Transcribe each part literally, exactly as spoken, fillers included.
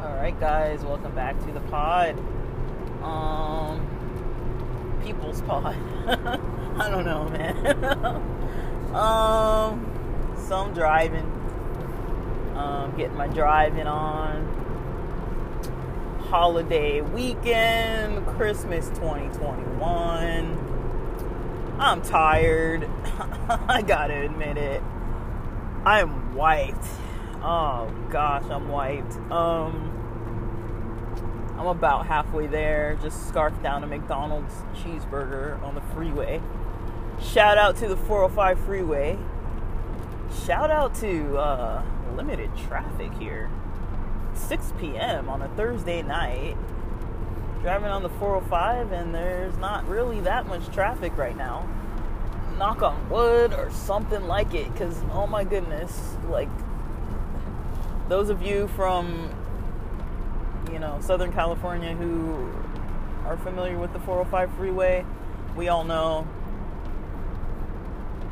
Alright guys, welcome back to the pod. Um People's pod. I don't know, man. um so I'm driving. Um getting my driving on. Holiday weekend, Christmas twenty twenty-one. I'm tired. I gotta admit it. I'm wiped. Oh gosh, I'm wiped. Um, I'm about halfway there. Just scarfed down a McDonald's cheeseburger on the freeway. Shout out to the four oh five freeway. Shout out to uh, limited traffic here. six p.m. on a Thursday night, driving on the four oh five, and there's not really that much traffic right now. Knock on wood or something like it, because oh my goodness, like those of you from, you know, Southern California who are familiar with the four oh five freeway, we all know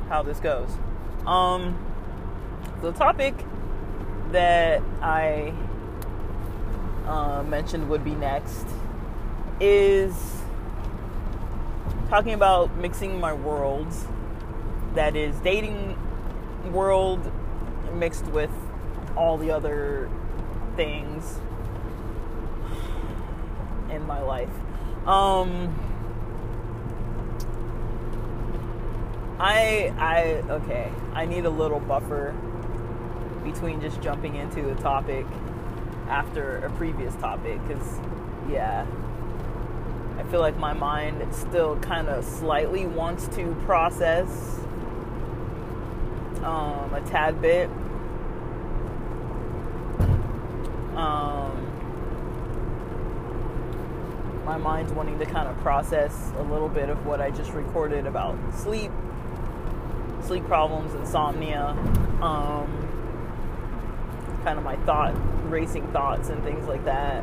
how this goes. Um, the topic that I Uh, mentioned would be next is talking about mixing my worlds, that is dating world mixed with all the other things in my life. um I I okay I need a little buffer between just jumping into a topic after a previous topic, because yeah, I feel like my mind still kind of slightly wants to process um, a tad bit. Um, my mind's wanting to kind of process a little bit of what I just recorded about sleep, sleep problems, insomnia, um, kind of my thought racing thoughts and things like that.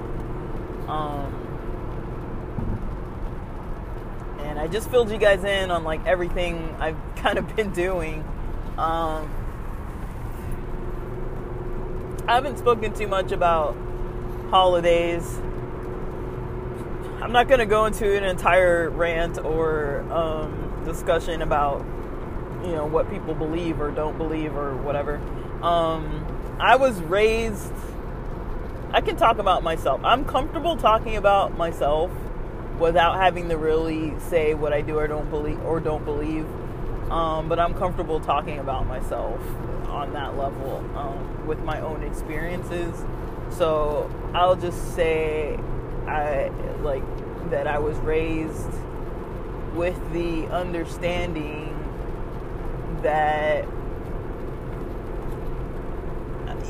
Um and I just filled you guys in on like everything I've kind of been doing. um I haven't spoken too much about holidays. I'm not going to go into an entire rant or um discussion about, you know, what people believe or don't believe or whatever. um I was raised, I can talk about myself. I'm comfortable talking about myself without having to really say what I do or don't believe or don't believe. Um, but I'm comfortable talking about myself on that level, um, with my own experiences. So I'll just say I like that I was raised with the understanding that,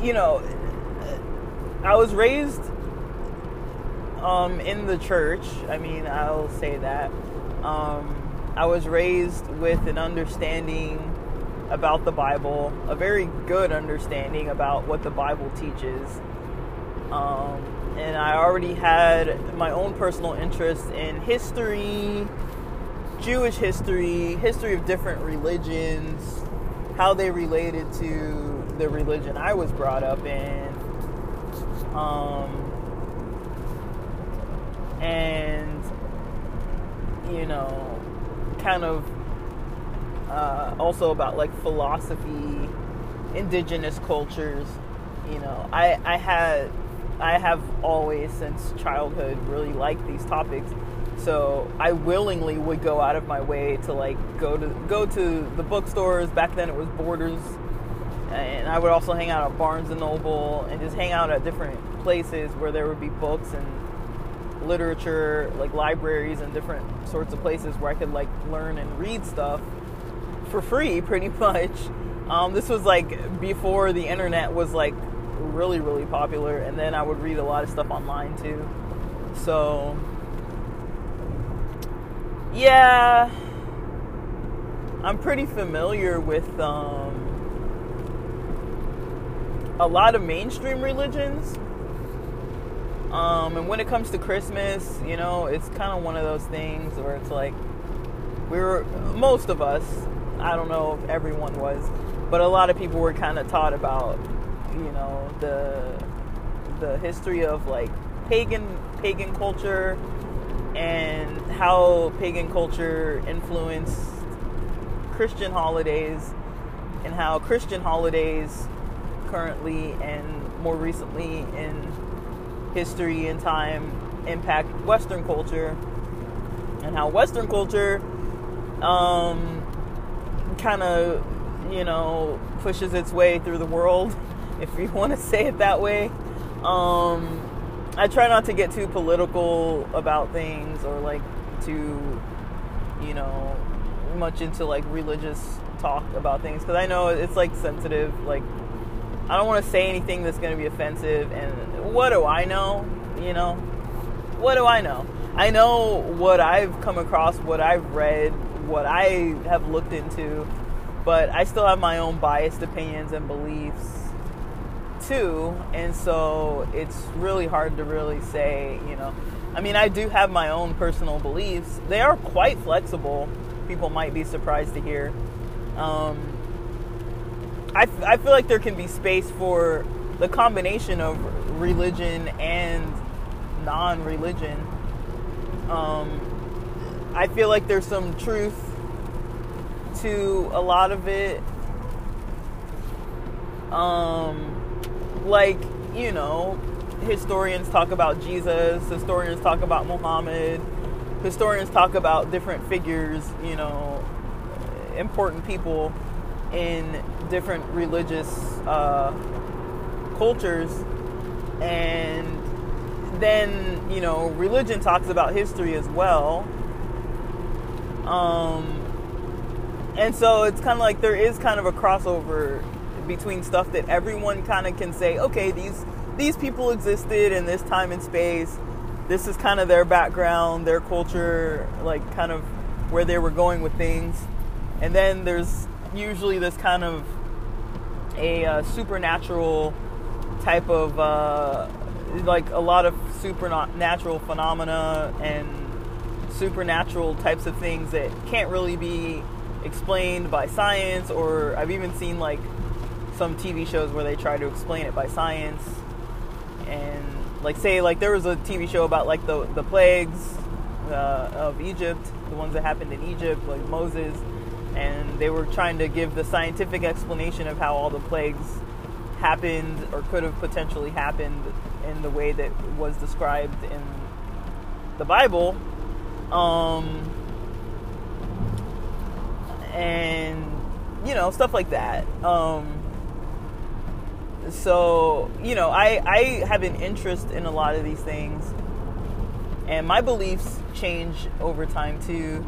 you know, I was raised um, in the church. I mean, I'll say that. Um, I was raised with an understanding about the Bible, a very good understanding about what the Bible teaches. Um, and I already had my own personal interest in history, Jewish history, history of different religions, how they related to the religion I was brought up in, um, and, you know, kind of, uh, also about, like, philosophy, indigenous cultures. You know, I, I had, I have always since childhood really liked these topics, so I willingly would go out of my way to, like, go to, go to the bookstores. Back then it was Borders. And I would also hang out at Barnes and Noble and just hang out at different places where there would be books and literature, like libraries and different sorts of places where I could like learn and read stuff for free pretty much. Um, this was like before the internet was like really, really popular. And then I would read a lot of stuff online too. So yeah, I'm pretty familiar with, um, a lot of mainstream religions, Um, and when it comes to Christmas, you know, it's kind of one of those things where it's like, we were, most of us, I don't know if everyone was, but a lot of people were kind of taught about, you know, the the history of, like, pagan pagan culture and how pagan culture influenced Christian holidays and how Christian holidays currently and more recently in history and time impact Western culture and how Western culture um, kind of, you know, pushes its way through the world, if you want to say it that way. Um, I try not to get too political about things or, like, too, you know, much into, like, religious talk about things, because I know it's, like, sensitive. Like, I don't want to say anything that's going to be offensive, and what do I know, you know? What do I know? I know what I've come across, what I've read, what I have looked into, but I still have my own biased opinions and beliefs too, and so it's really hard to really say, you know. I mean, I do have my own personal beliefs. They are quite flexible. People might be surprised to hear. Um, I, I feel like there can be space for the combination of religion and non-religion. Um, I feel like there's some truth to a lot of it. Um... Like, you know, historians talk about Jesus, historians talk about Muhammad, historians talk about different figures, you know, important people in different religious uh, cultures. And then, you know, religion talks about history as well. Um, and so it's kind of like there is kind of a crossover between stuff that everyone kind of can say, okay, these these people existed in this time and space, this is kind of their background, their culture, like kind of where they were going with things. And then there's usually this kind of a uh, supernatural type of uh, like a lot of supernatural phenomena and supernatural types of things that can't really be explained by science, or I've even seen like some T V shows where they try to explain it by science. And like, say, like there was a T V show about like the the plagues uh, of Egypt, the ones that happened in Egypt, like Moses, and they were trying to give the scientific explanation of how all the plagues happened or could have potentially happened in the way that was described in the Bible. Um, and you know, stuff like that. Um, So, you know, I, I have an interest in a lot of these things, and my beliefs change over time too.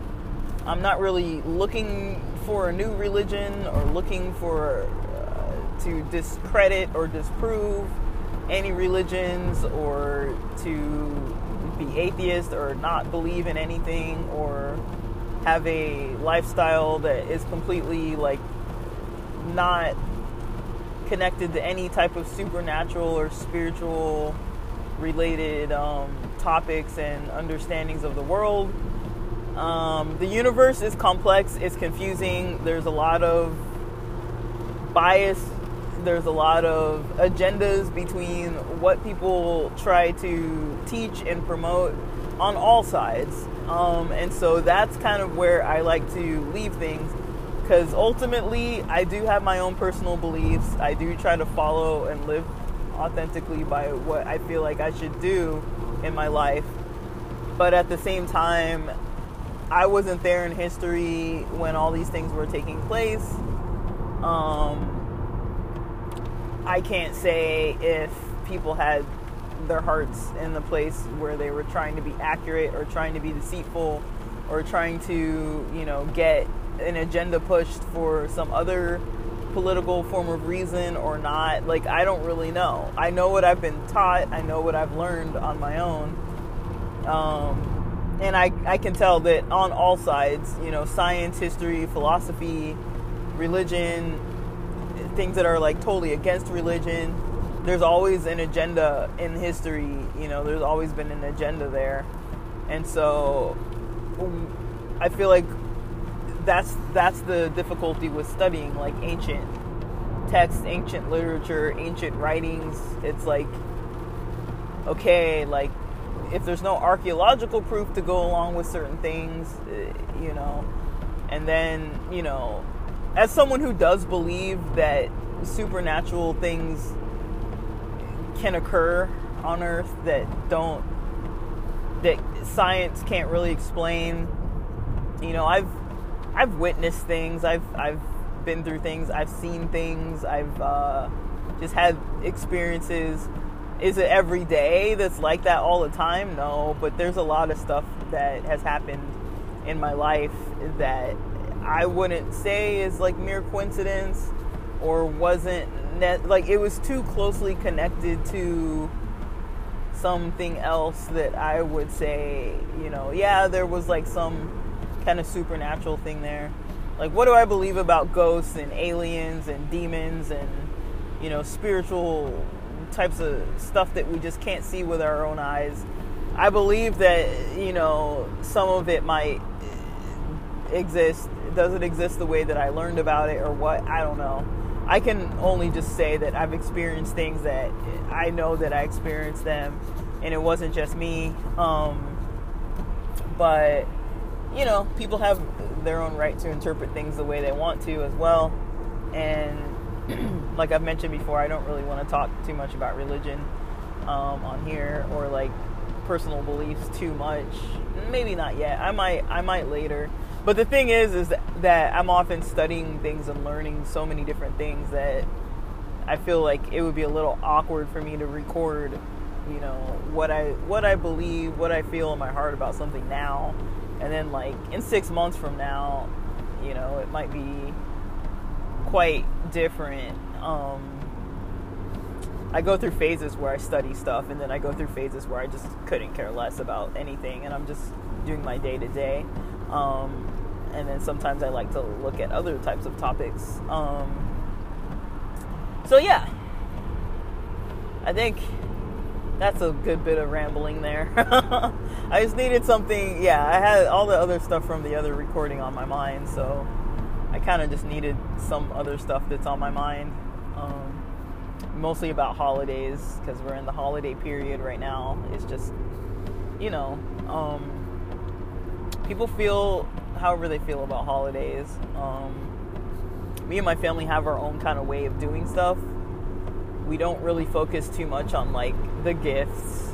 I'm not really looking for a new religion or looking for uh, to discredit or disprove any religions or to be atheist or not believe in anything or have a lifestyle that is completely like not connected to any type of supernatural or spiritual related um, topics and understandings of the world. Um, the universe is complex, it's confusing, there's a lot of bias, there's a lot of agendas between what people try to teach and promote on all sides. Um, and so that's kind of where I like to leave things. Because ultimately, I do have my own personal beliefs. I do try to follow and live authentically by what I feel like I should do in my life. But at the same time, I wasn't there in history when all these things were taking place. Um, I can't say if people had their hearts in the place where they were trying to be accurate or trying to be deceitful or trying to, you know, get an agenda pushed for some other political form of reason or not. Like, I don't really know. I know what I've been taught. I know what I've learned on my own. Um, and I, I can tell that on all sides, you know, science, history, philosophy, religion, things that are like totally against religion, there's always an agenda in history, you know, there's always been an agenda there. And so I feel like that's that's the difficulty with studying, like, ancient texts, ancient literature, ancient writings. It's like, okay, like, if there's no archaeological proof to go along with certain things, you know, and then, you know, as someone who does believe that supernatural things can occur on Earth that don't, that science can't really explain, you know, I've, I've witnessed things, I've, I've been through things, I've seen things, I've, uh, just had experiences. Is it every day that's like that all the time? No, but there's a lot of stuff that has happened in my life that I wouldn't say is like mere coincidence, or wasn't net, like, it was too closely connected to something else that I would say, you know, yeah, there was like some kind of supernatural thing there. Like, what do I believe about ghosts and aliens and demons and, you know, spiritual types of stuff that we just can't see with our own eyes? I believe that, you know, some of it might exist. Does it exist the way that I learned about it, or what? I don't know. I can only just say that I've experienced things that I know that I experienced them, and it wasn't just me. Um, but, you know, people have their own right to interpret things the way they want to as well. And like I've mentioned before, I don't really want to talk too much about religion um, on here, or like personal beliefs too much. Maybe not yet. I might, I might later. But the thing is, is that, that I'm often studying things and learning so many different things that I feel like it would be a little awkward for me to record, you know, what I, what I believe, what I feel in my heart about something now. And then, like, in six months from now, you know, it might be quite different. Um, I go through phases where I study stuff, and then I go through phases where I just couldn't care less about anything, and I'm just doing my day to day. Um, and then sometimes I like to look at other types of topics. Um, so yeah, I think that's a good bit of rambling there. I just needed something. Yeah, I had all the other stuff from the other recording on my mind, so I kind of just needed some other stuff that's on my mind. Um, mostly about holidays, because we're in the holiday period right now. It's just, you know, um, people feel however they feel about holidays. Um, me and my family have our own kind of way of doing stuff. We don't really focus too much on, like, the gifts.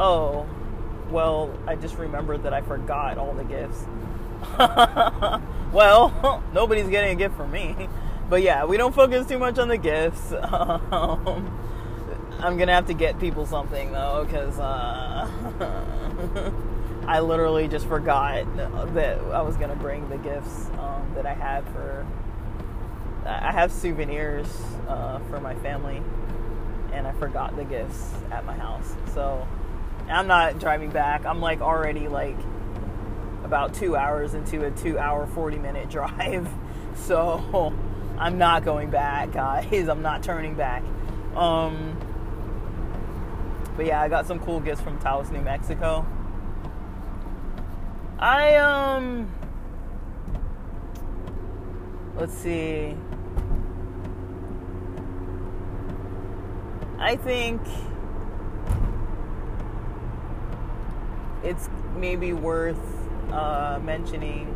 Oh, well, I just remembered that I forgot all the gifts. Well, nobody's getting a gift from me. But yeah, we don't focus too much on the gifts. Um, I'm going to have to get people something, though, because... Uh, I literally just forgot that I was going to bring the gifts um, that I had for... I have souvenirs uh, for my family, and I forgot the gifts at my house. So, I'm not driving back. I'm, like, already, like, about two hours into a two-hour, forty-minute drive. So, I'm not going back, guys. I'm not turning back. Um, but, yeah, I got some cool gifts from Taos, New Mexico. I, um, let's see, I think it's maybe worth, uh, mentioning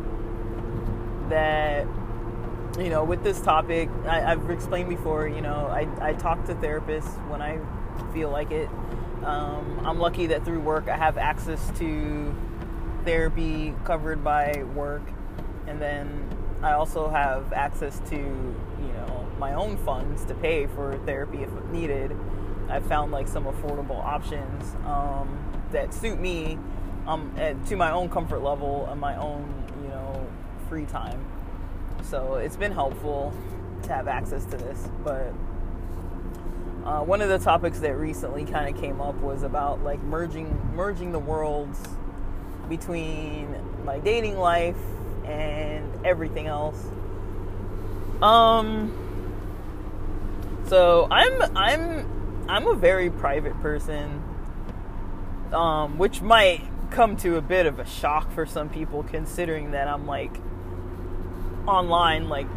that, you know, with this topic, I, I've explained before, you know, I, I talk to therapists when I feel like it. um, I'm lucky that through work I have access to therapy covered by work, and then I also have access to, you know, my own funds to pay for therapy if needed. I've found, like, some affordable options um, that suit me um, at, to my own comfort level and my own, you know, free time. So it's been helpful to have access to this. But uh, one of the topics that recently kind of came up was about, like, merging merging the worlds between my dating life and everything else. Um, So I'm I'm I'm a very private person, um, which might come to a bit of a shock for some people, considering that I'm like online, like,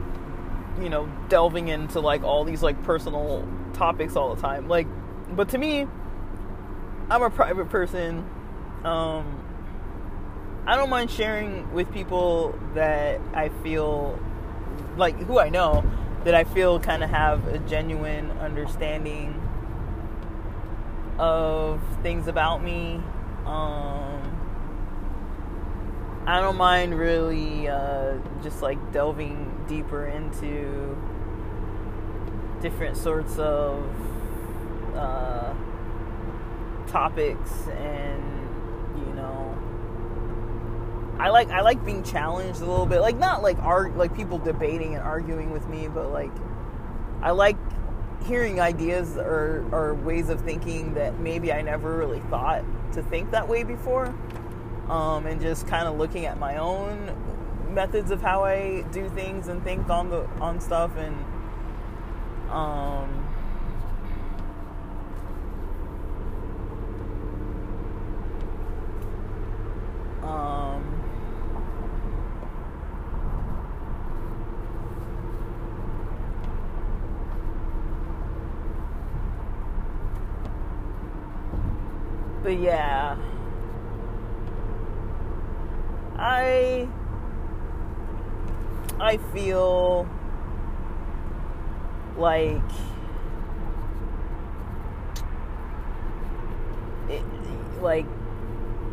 you know, delving into like all these like personal topics all the time. Like, but to me, I'm a private person. Um, I don't mind sharing with people that I feel like, who I know, that I feel kind of have a genuine understanding of things about me. Um, I don't mind really uh, just like delving deeper into different sorts of uh, topics, and, you know, I like I like being challenged a little bit. Like, not like arg- like people debating and arguing with me, but like I like hearing ideas or, or ways of thinking that maybe I never really thought to think that way before, um, and just kind of looking at my own methods of how I do things and think on the on stuff, and um, um But yeah, I I feel like it, like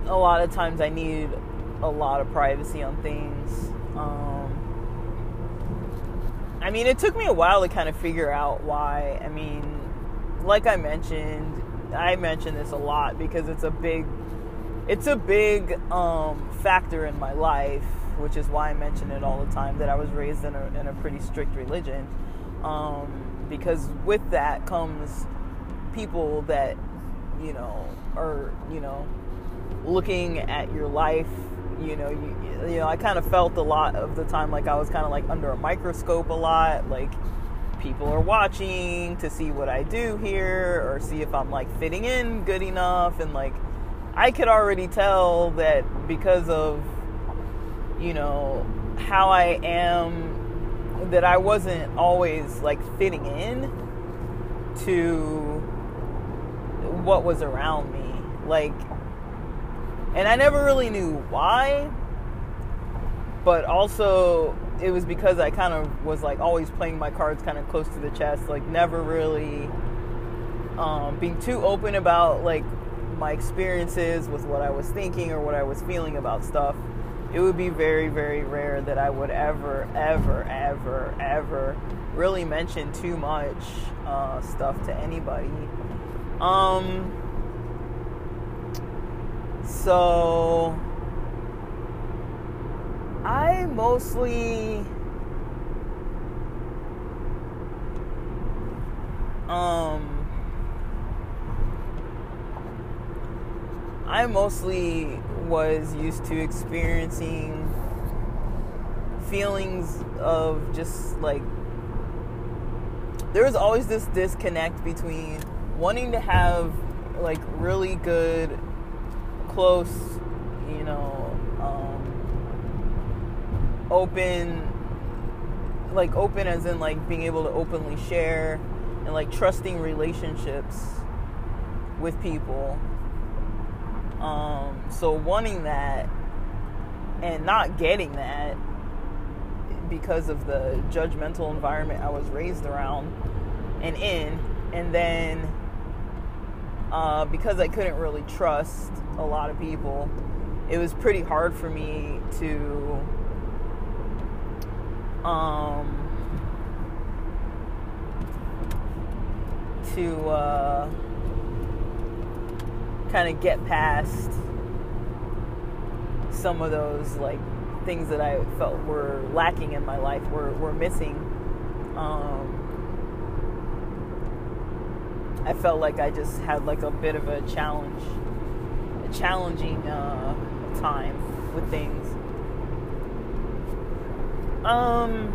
a lot of times I need a lot of privacy on things. Um, I mean, it took me a while to kind of figure out why. I mean, like I mentioned, I mention this a lot because it's a big, it's a big um, factor in my life, which is why I mention it all the time, that I was raised in a, in a pretty strict religion. Um, because with that comes people that, you know, are, you know, looking at your life, you know, you, you know, I kind of felt a lot of the time like I was kind of like under a microscope a lot, like people are watching to see what I do here or see if I'm like fitting in good enough. And like I could already tell that because of, you know, how I am, that I wasn't always like fitting in to what was around me. Like, and I never really knew why, but also it was because I kind of was like always playing my cards kind of close to the chest, like never really um, being too open about like my experiences with what I was thinking or what I was feeling about stuff. It would be very, very rare that I would ever, ever, ever, ever really mention too much uh, stuff to anybody. Um... So, I mostly, um, I mostly was used to experiencing feelings of just, like, there was always this disconnect between wanting to have, like, really good, close, you know, um, open, like open as in like being able to openly share and like trusting relationships with people. Um, so wanting that and not getting that because of the judgmental environment I was raised around and in, and then Uh, because I couldn't really trust a lot of people, it was pretty hard for me to, um, to, uh, kind of get past some of those, like, things that I felt were lacking in my life, were, were missing. Um, I felt like I just had like a bit of a challenge, a challenging uh, time with things. Um,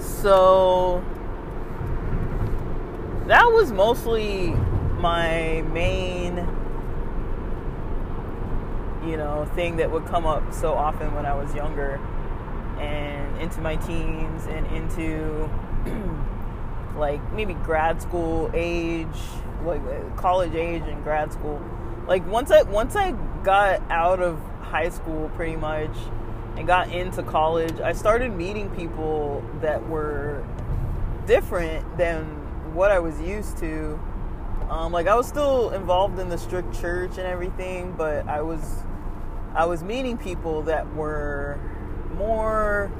so that was mostly my main, you know, thing that would come up so often when I was younger and into my teens and into like maybe grad school age, like college age and grad school. Like once I once I got out of high school pretty much and got into college, I started meeting people that were different than what I was used to. Um, like I was still involved in the strict church and everything, but I was I was meeting people that were more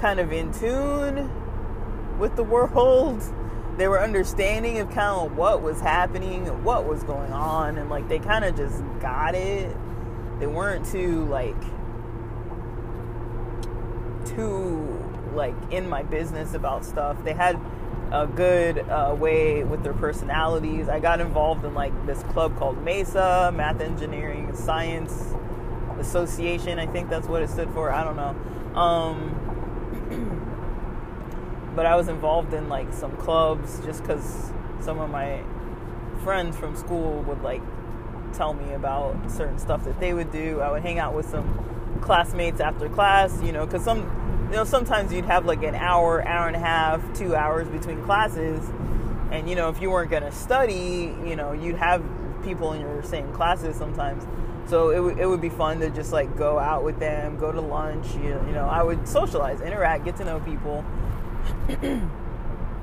kind of in tune with the world. They were understanding of kind of what was happening and what was going on, and like they kind of just got it. They weren't too like too like in my business about stuff. They had a good uh, way with their personalities. I got involved in like this club called MESA, Math Engineering and Science Association. I think that's what it stood for. I don't know. Um, but I was involved in like some clubs just because some of my friends from school would like tell me about certain stuff that they would do. I would hang out with some classmates after class, you know, because some you know, sometimes you'd have like an hour, hour and a half, two hours between classes. And, you know, if you weren't going to study, you know, you'd have people in your same classes sometimes. So it, w- it would be fun to just like go out with them, go to lunch. You, you know, I would socialize, interact, get to know people.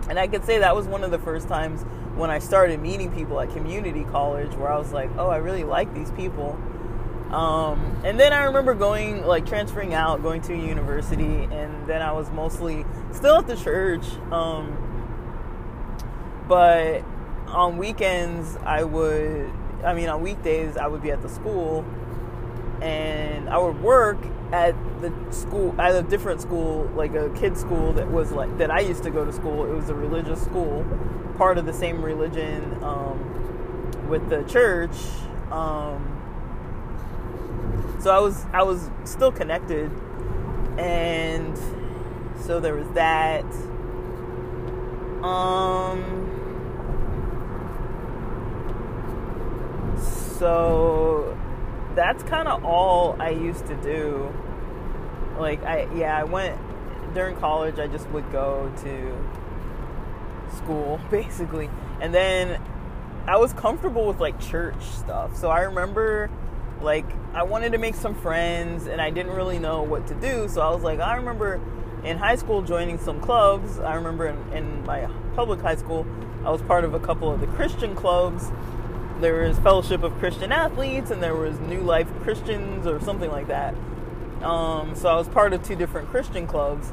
And I could say that was one of the first times when I started meeting people at community college where I was like, oh, I really like these people. Um, and then I remember going, like transferring out, going to university, and then I was mostly still at the church. Um, but on weekends I would, I mean, on weekdays I would be at the school and I would work at the school, at a different school, like a kid's school that was like, that I used to go to school. It was a religious school, part of the same religion, um, with the church, um. So I was I was still connected, and so there was that. Um, so that's kind of all I used to do. Like I yeah I went during college. I just would go to school basically, and then I was comfortable with like church stuff. So I remember. Like, I wanted to make some friends, and I didn't really know what to do, so I was like, I remember in high school joining some clubs. I remember in, in my public high school, I was part of a couple of the Christian clubs. There was Fellowship of Christian Athletes, and there was New Life Christians, or something like that. Um, so I was part of two different Christian clubs.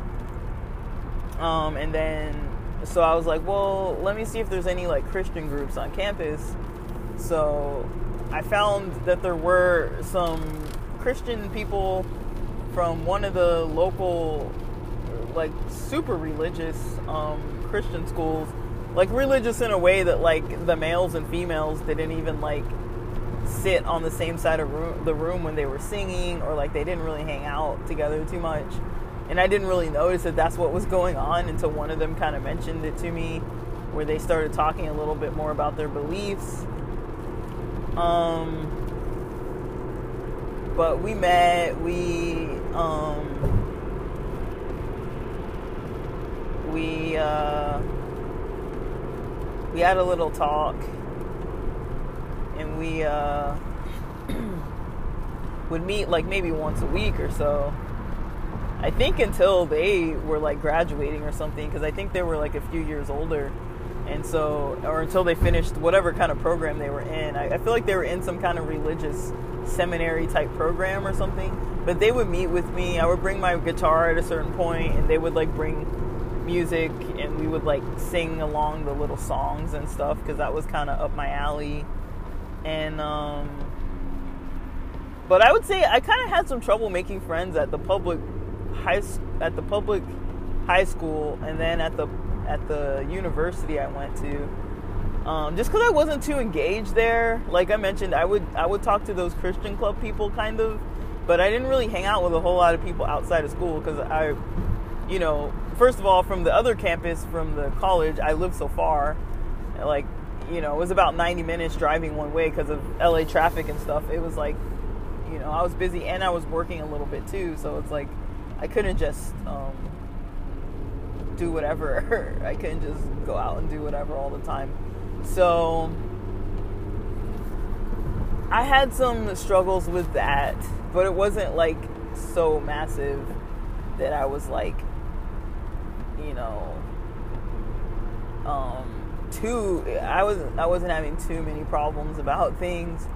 Um, and then, so I was like, well, let me see if there's any, like, Christian groups on campus. So I found that there were some Christian people from one of the local, like, super religious um, Christian schools. Like, religious in a way that, like, the males and females didn't even, like, sit on the same side of room, the room when they were singing, or, like, they didn't really hang out together too much. And I didn't really notice that that's what was going on until one of them kind of mentioned it to me, where they started talking a little bit more about their beliefs. Um, but we met, we, um, we, uh, we had a little talk, and we, uh, would meet, like, maybe once a week or so, I think, until they were, like, graduating or something, because I think they were, like, a few years older. And so, or until they finished whatever kind of program they were in. I, I feel like they were in some kind of religious seminary type program or something. But they would meet with me. I would bring my guitar at a certain point, and they would like bring music, and we would like sing along the little songs and stuff, because that was kind of up my alley. And, um, but I would say I kind of had some trouble making friends at the public high, at the public high school, and then at the at the university I went to, um, just because I wasn't too engaged there. Like I mentioned, I would I would talk to those Christian club people kind of, but I didn't really hang out with a whole lot of people outside of school, because I, you know, first of all, from the other campus, from the college, I lived so far, like, you know, it was about ninety minutes driving one way because of L A traffic and stuff. It was like, you know, I was busy and I was working a little bit too, so it's like I couldn't just um, do whatever. I couldn't just go out and do whatever all the time. So I had some struggles with that, but it wasn't like so massive that I was like, you know, um, too, I wasn't, I wasn't having too many problems about things.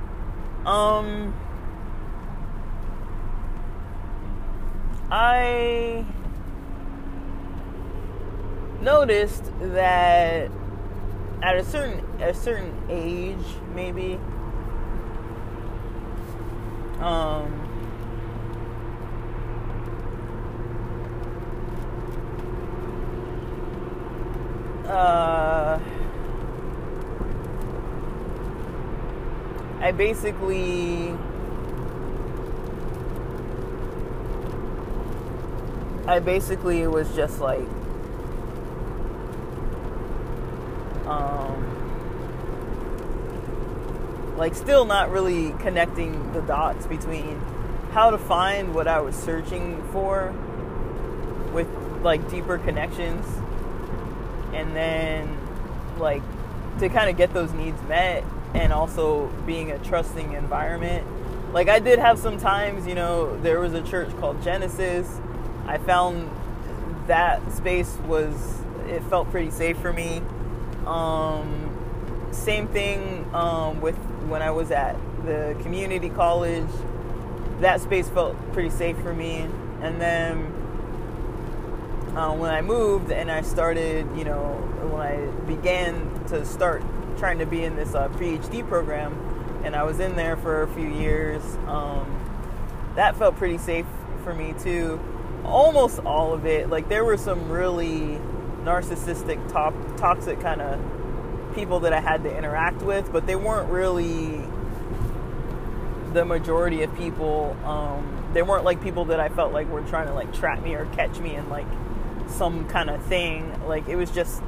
Um, I noticed that at a certain, a certain age, maybe, um, Uh, I basically, I basically was just like, um, like still not really connecting the dots between how to find what I was searching for with like deeper connections. And then, like, to kind of get those needs met, and also being a trusting environment. Like, I did have some times, you know, there was a church called Genesis. I found that space was, it felt pretty safe for me. Um, same thing um, with when I was at the community college. That space felt pretty safe for me. And then Uh, when I moved and I started, you know, when I began to start trying to be in this uh, P H D program, and I was in there for a few years, um, that felt pretty safe for me too. Almost all of it. Like, there were some really narcissistic, top, toxic kind of people that I had to interact with, but they weren't really the majority of people. Um, they weren't like people that I felt like were trying to like trap me or catch me in like some kind of thing. Like, it was just,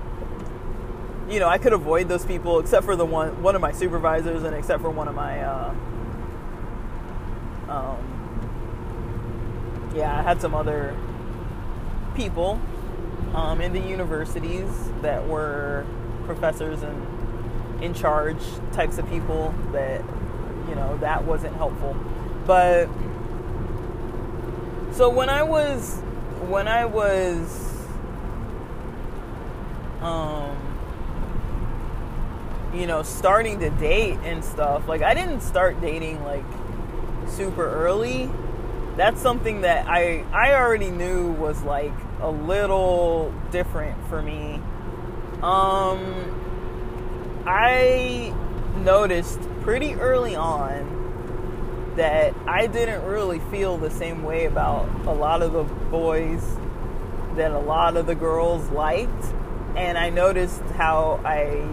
you know, I could avoid those people, except for the one one of my supervisors, and except for one of my uh um yeah I had some other people um in the universities that were professors and in charge types of people that, you know, that wasn't helpful. But so when I was when I was um you know, starting to date and stuff, like, I didn't start dating like super early. That's something that I I already knew was like a little different for me. Um I noticed pretty early on that I didn't really feel the same way about a lot of the boys that a lot of the girls liked. And I noticed how I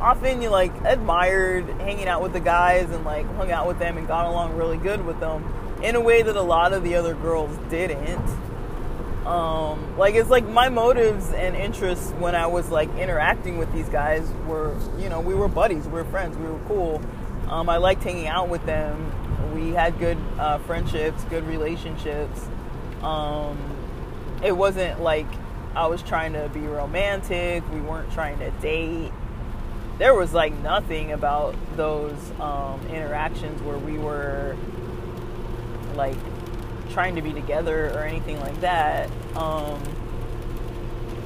often, like, admired hanging out with the guys and, like, hung out with them and got along really good with them in a way that a lot of the other girls didn't. Um, like, it's like my motives and interests when I was, like, interacting with these guys were, you know, we were buddies, we were friends, we were cool. Um, I liked hanging out with them. We had good uh, friendships, good relationships. Um, it wasn't like I was trying to be romantic. We weren't trying to date. There was like nothing about those um, interactions where we were like trying to be together or anything like that. Um,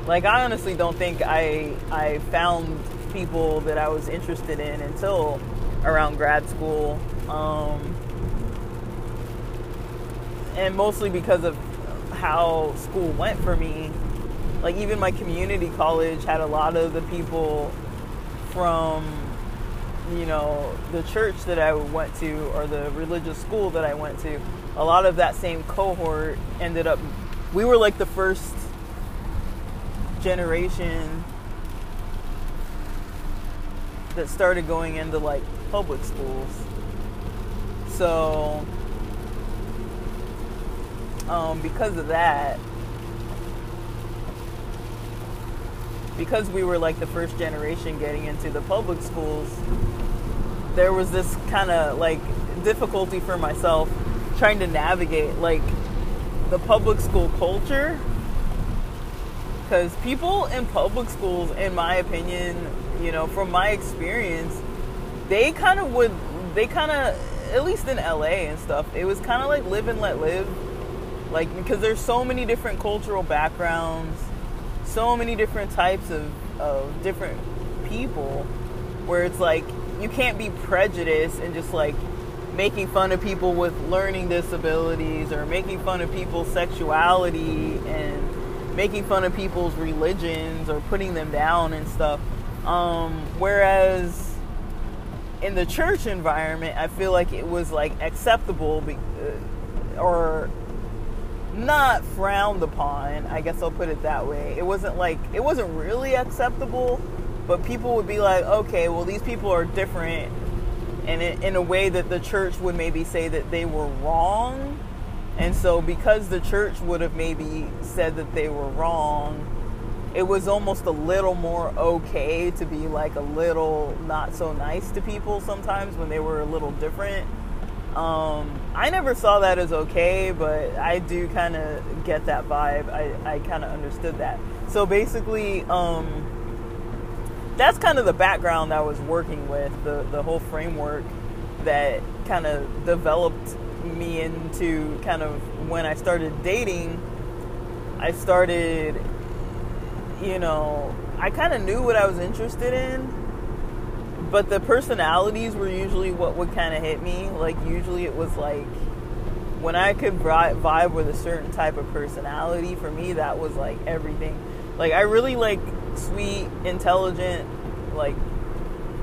like, I honestly don't think I I found people that I was interested in until around grad school. Um, and mostly because of how school went for me. Like, even my community college had a lot of the people from, you know, the church that I went to, or the religious school that I went to. A lot of that same cohort ended up, we were like the first generation that started going into like public schools. So, um, because of that, because we were like the first generation getting into the public schools, there was this kind of like difficulty for myself trying to navigate like the public school culture, because people in public schools, in my opinion, you know, from my experience, they kind of would, they kind of, at least in L A and stuff, it was kind of like live and let live. Like, because there's so many different cultural backgrounds, so many different types of, of different people, where it's like, you can't be prejudiced and just like making fun of people with learning disabilities, or making fun of people's sexuality, and making fun of people's religions, or putting them down and stuff. Um, whereas in the church environment, I feel like it was like acceptable be- or not frowned upon, I guess I'll put it that way. It wasn't like, it wasn't really acceptable, but people would be like, okay, well, these people are different, and it, in a way that the church would maybe say that they were wrong. And so because the church would have maybe said that they were wrong, it was almost a little more okay to be like a little not so nice to people sometimes when they were a little different. Um, I never saw that as okay, but I do kind of get that vibe. I, I kind of understood that. So basically, um, that's kind of the background that I was working with, the, the whole framework that kind of developed me into kind of when I started dating, I started... you know, I kind of knew what I was interested in, but the personalities were usually what would kind of hit me. Like, usually it was like, when I could vibe with a certain type of personality, for me, that was like everything. Like, I really like sweet, intelligent, like,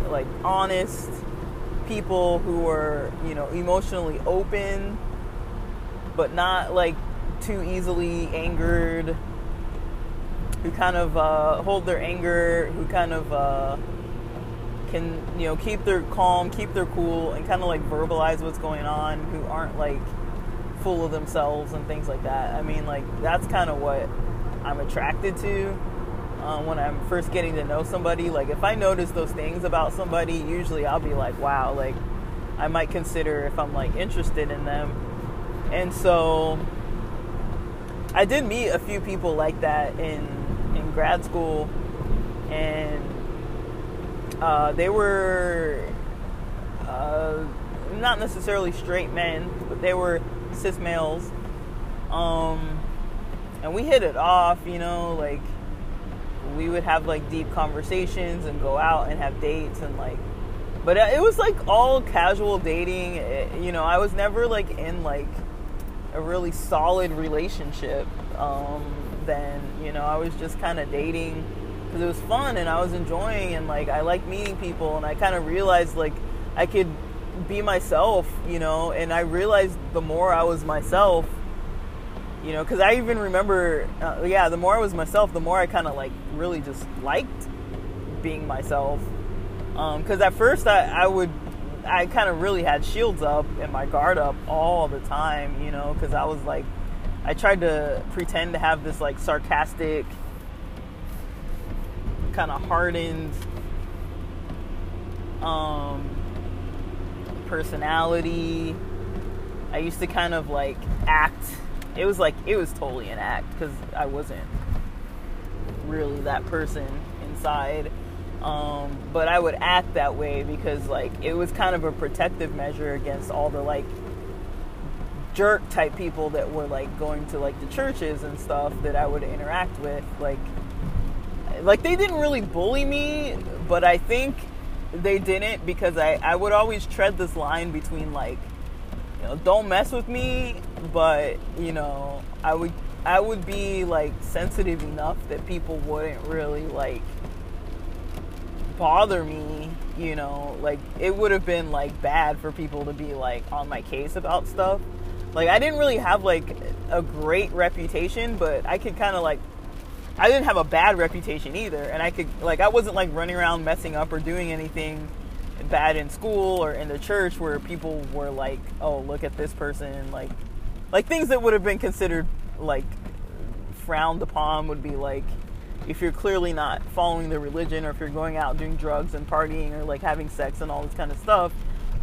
like honest people who are, you know, emotionally open, but not like too easily angered, who kind of uh, hold their anger, who kind of uh, can, you know, keep their calm, keep their cool, and kind of like verbalize what's going on, who aren't like full of themselves and things like that. I mean, like, that's kind of what I'm attracted to uh, when I'm first getting to know somebody. Like, if I notice those things about somebody, usually I'll be like, wow, like, I might consider if I'm like interested in them. And so I did meet a few people like that in in grad school, and uh, they were uh, not necessarily straight men, but they were cis males, um, and we hit it off, you know, like, we would have, like, deep conversations and go out and have dates, and, like, but it was, like, all casual dating, it, you know, I was never, like, in, like, a really solid relationship, um, then, you know, I was just kind of dating because it was fun and I was enjoying, and like, I like meeting people, and I kind of realized like I could be myself, you know, and I realized the more I was myself, you know, because I even remember, uh, yeah, the more I was myself, the more I kind of like really just liked being myself, because um, at first I, I would, I kind of really had shields up and my guard up all the time, you know, because I was like, I tried to pretend to have this, like, sarcastic, kind of hardened um, personality. I used to kind of, like, act. It was, like, it was totally an act because I wasn't really that person inside. Um, but I would act that way because, like, it was kind of a protective measure against all the, like, jerk type people that were like going to like the churches and stuff that I would interact with. Like, like they didn't really bully me, but I think they didn't because I, I would always tread this line between like, you know, don't mess with me, but you know, I would, I would be like sensitive enough that people wouldn't really like bother me, you know, like it would have been like bad for people to be like on my case about stuff. Like, I didn't really have, like, a great reputation, but I could kind of, like, I didn't have a bad reputation either. And I could, like, I wasn't, like, running around messing up or doing anything bad in school or in the church where people were like, oh, look at this person. Like, like things that would have been considered, like, frowned upon would be, like, if you're clearly not following the religion, or if you're going out doing drugs and partying, or like having sex and all this kind of stuff,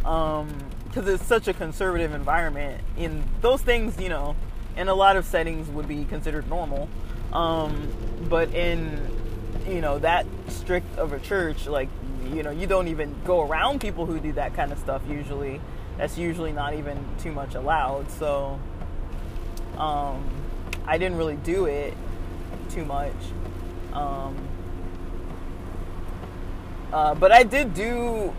um, because it's such a conservative environment, in those things, you know, in a lot of settings would be considered normal, um, but in, you know, that strict of a church, like, you know, you don't even go around people who do that kind of stuff usually. That's usually not even too much allowed, so um, I didn't really do it too much. Um, uh, but I did do,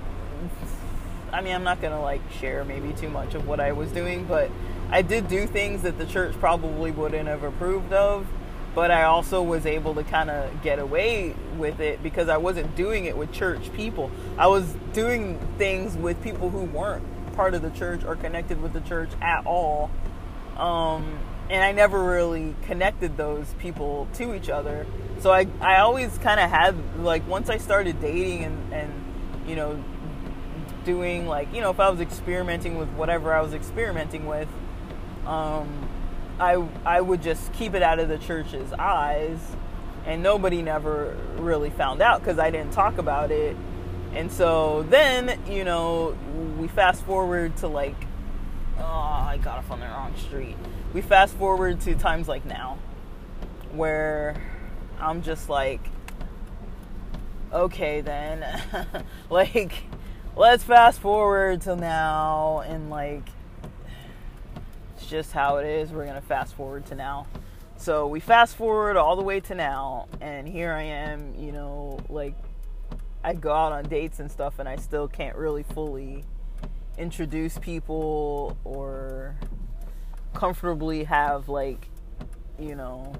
I mean, I'm not going to like share maybe too much of what I was doing, but I did do things that the church probably wouldn't have approved of, but I also was able to kind of get away with it because I wasn't doing it with church people. I was doing things with people who weren't part of the church or connected with the church at all. Um, and I never really connected those people to each other. So I, I always kind of had, like, once I started dating and, and, you know, doing, like, you know, if I was experimenting with whatever I was experimenting with, um, I I would just keep it out of the church's eyes, and nobody never really found out because I didn't talk about it. And so then, you know, we fast forward to, like, oh, I got off on the wrong street. We fast forward to times like now, where I'm just like, okay, then, like, let's fast forward to now, and, like, just how it is. We're going to fast forward to now. So we fast forward all the way to now, and here I am, you know, like, I go out on dates and stuff, and I still can't really fully introduce people or comfortably have, like, you know,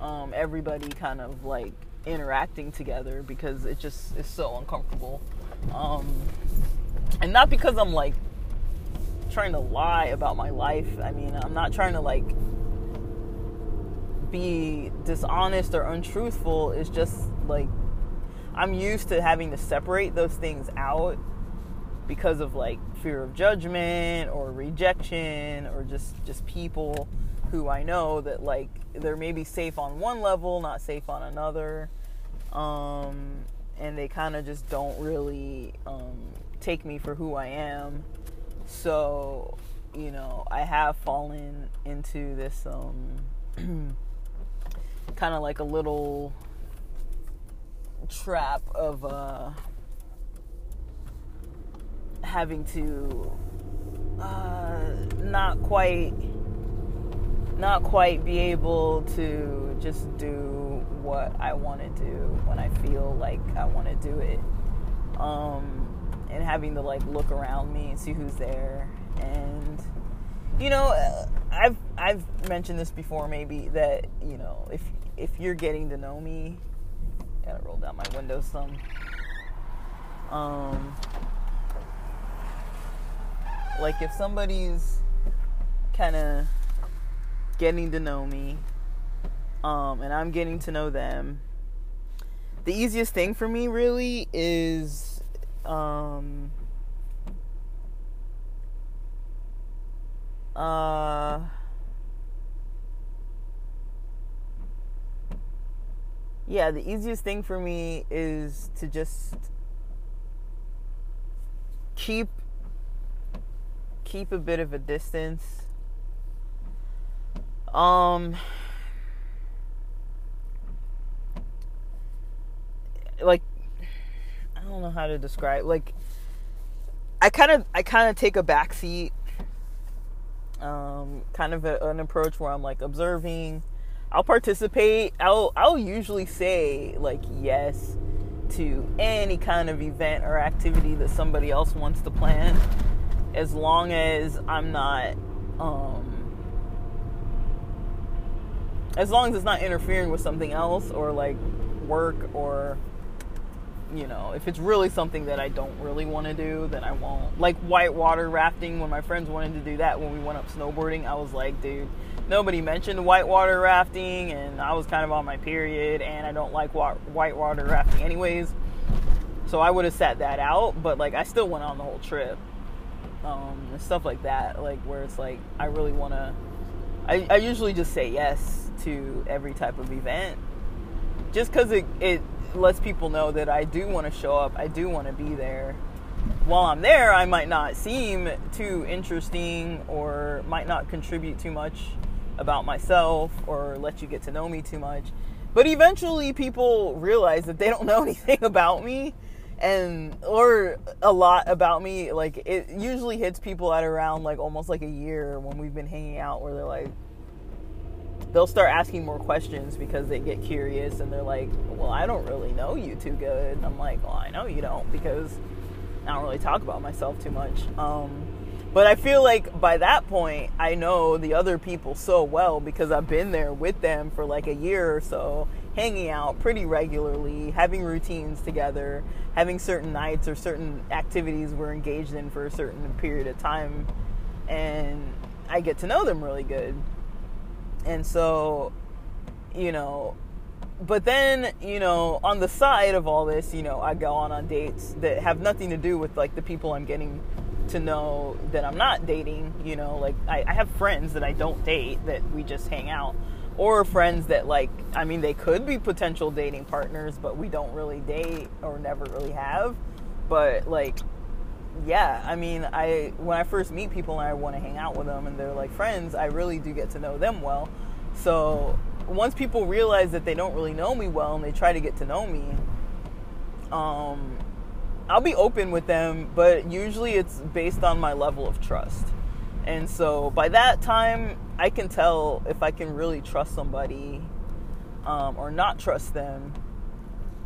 um, everybody kind of, like, interacting together because it just is so uncomfortable. Um, and not because I'm, like, trying to lie about my life. I mean, I'm not trying to, like, be dishonest or untruthful. It's just, like, I'm used to having to separate those things out because of, like, fear of judgment or rejection, or just just people who I know that, like, they're maybe safe on one level, not safe on another, um, and they kind of just don't really um, take me for who I am. So, you know, I have fallen into this um, kind of like a little trap of uh, having to uh, not quite, not quite be able to just do what I want to do when I feel like I want to do it. Um, and having to, like, look around me and see who's there. And, you know, I've I've mentioned this before, maybe, that, you know, if if you're getting to know me, gotta roll down my window some. Um, like, if somebody's kind of getting to know me, um, and I'm getting to know them, the easiest thing for me, really, is Um, uh, yeah, the easiest thing for me is to just keep, keep a bit of a distance. Um, like, I don't know how to describe, like, I kind of, I kind of take a backseat, um, kind of a, an approach where I'm, like, observing. I'll participate. I'll, I'll usually say, like, yes to any kind of event or activity that somebody else wants to plan, as long as I'm not, um, as long as it's not interfering with something else, or, like, work, or, you know, if it's really something that I don't really want to do, then I won't. Like whitewater rafting, when my friends wanted to do that when we went up snowboarding, I was like, dude, nobody mentioned whitewater rafting, and I was kind of on my period, and I don't like wa- whitewater rafting anyways. So I would have sat that out, but, like, I still went on the whole trip. Um, and stuff like that, like, where it's like, I really want to, I, I usually just say yes to every type of event. just because it, it lets people know that I do want to show up, I do want to be there. While I'm there, I might not seem too interesting or might not contribute too much about myself or let you get to know me too much. But eventually people realize that they don't know anything about me, and or a lot about me. Like, it usually hits people at around like almost like a year when we've been hanging out, where they're like, they'll start asking more questions because they get curious, and they're like, well, I don't really know you too good. And I'm like, well, I know you don't, because I don't really talk about myself too much. Um, but I feel like by that point, I know the other people so well because I've been there with them for like a year or so, hanging out pretty regularly, having routines together, having certain nights or certain activities we're engaged in for a certain period of time. And I get to know them really good. And so, you know, but then, you know, on the side of all this, you know, I go on on dates that have nothing to do with, like, the people I'm getting to know that I'm not dating, you know. Like, I, I have friends that I don't date, that we just hang out. Or friends that, like, I mean, they could be potential dating partners, but we don't really date or never really have. But, like, yeah, I mean, I when I first meet people and I want to hang out with them and they're, like, friends, I really do get to know them well. So once people realize that they don't really know me well and they try to get to know me, um, I'll be open with them, but usually it's based on my level of trust. And so by that time, I can tell if I can really trust somebody um, or not trust them,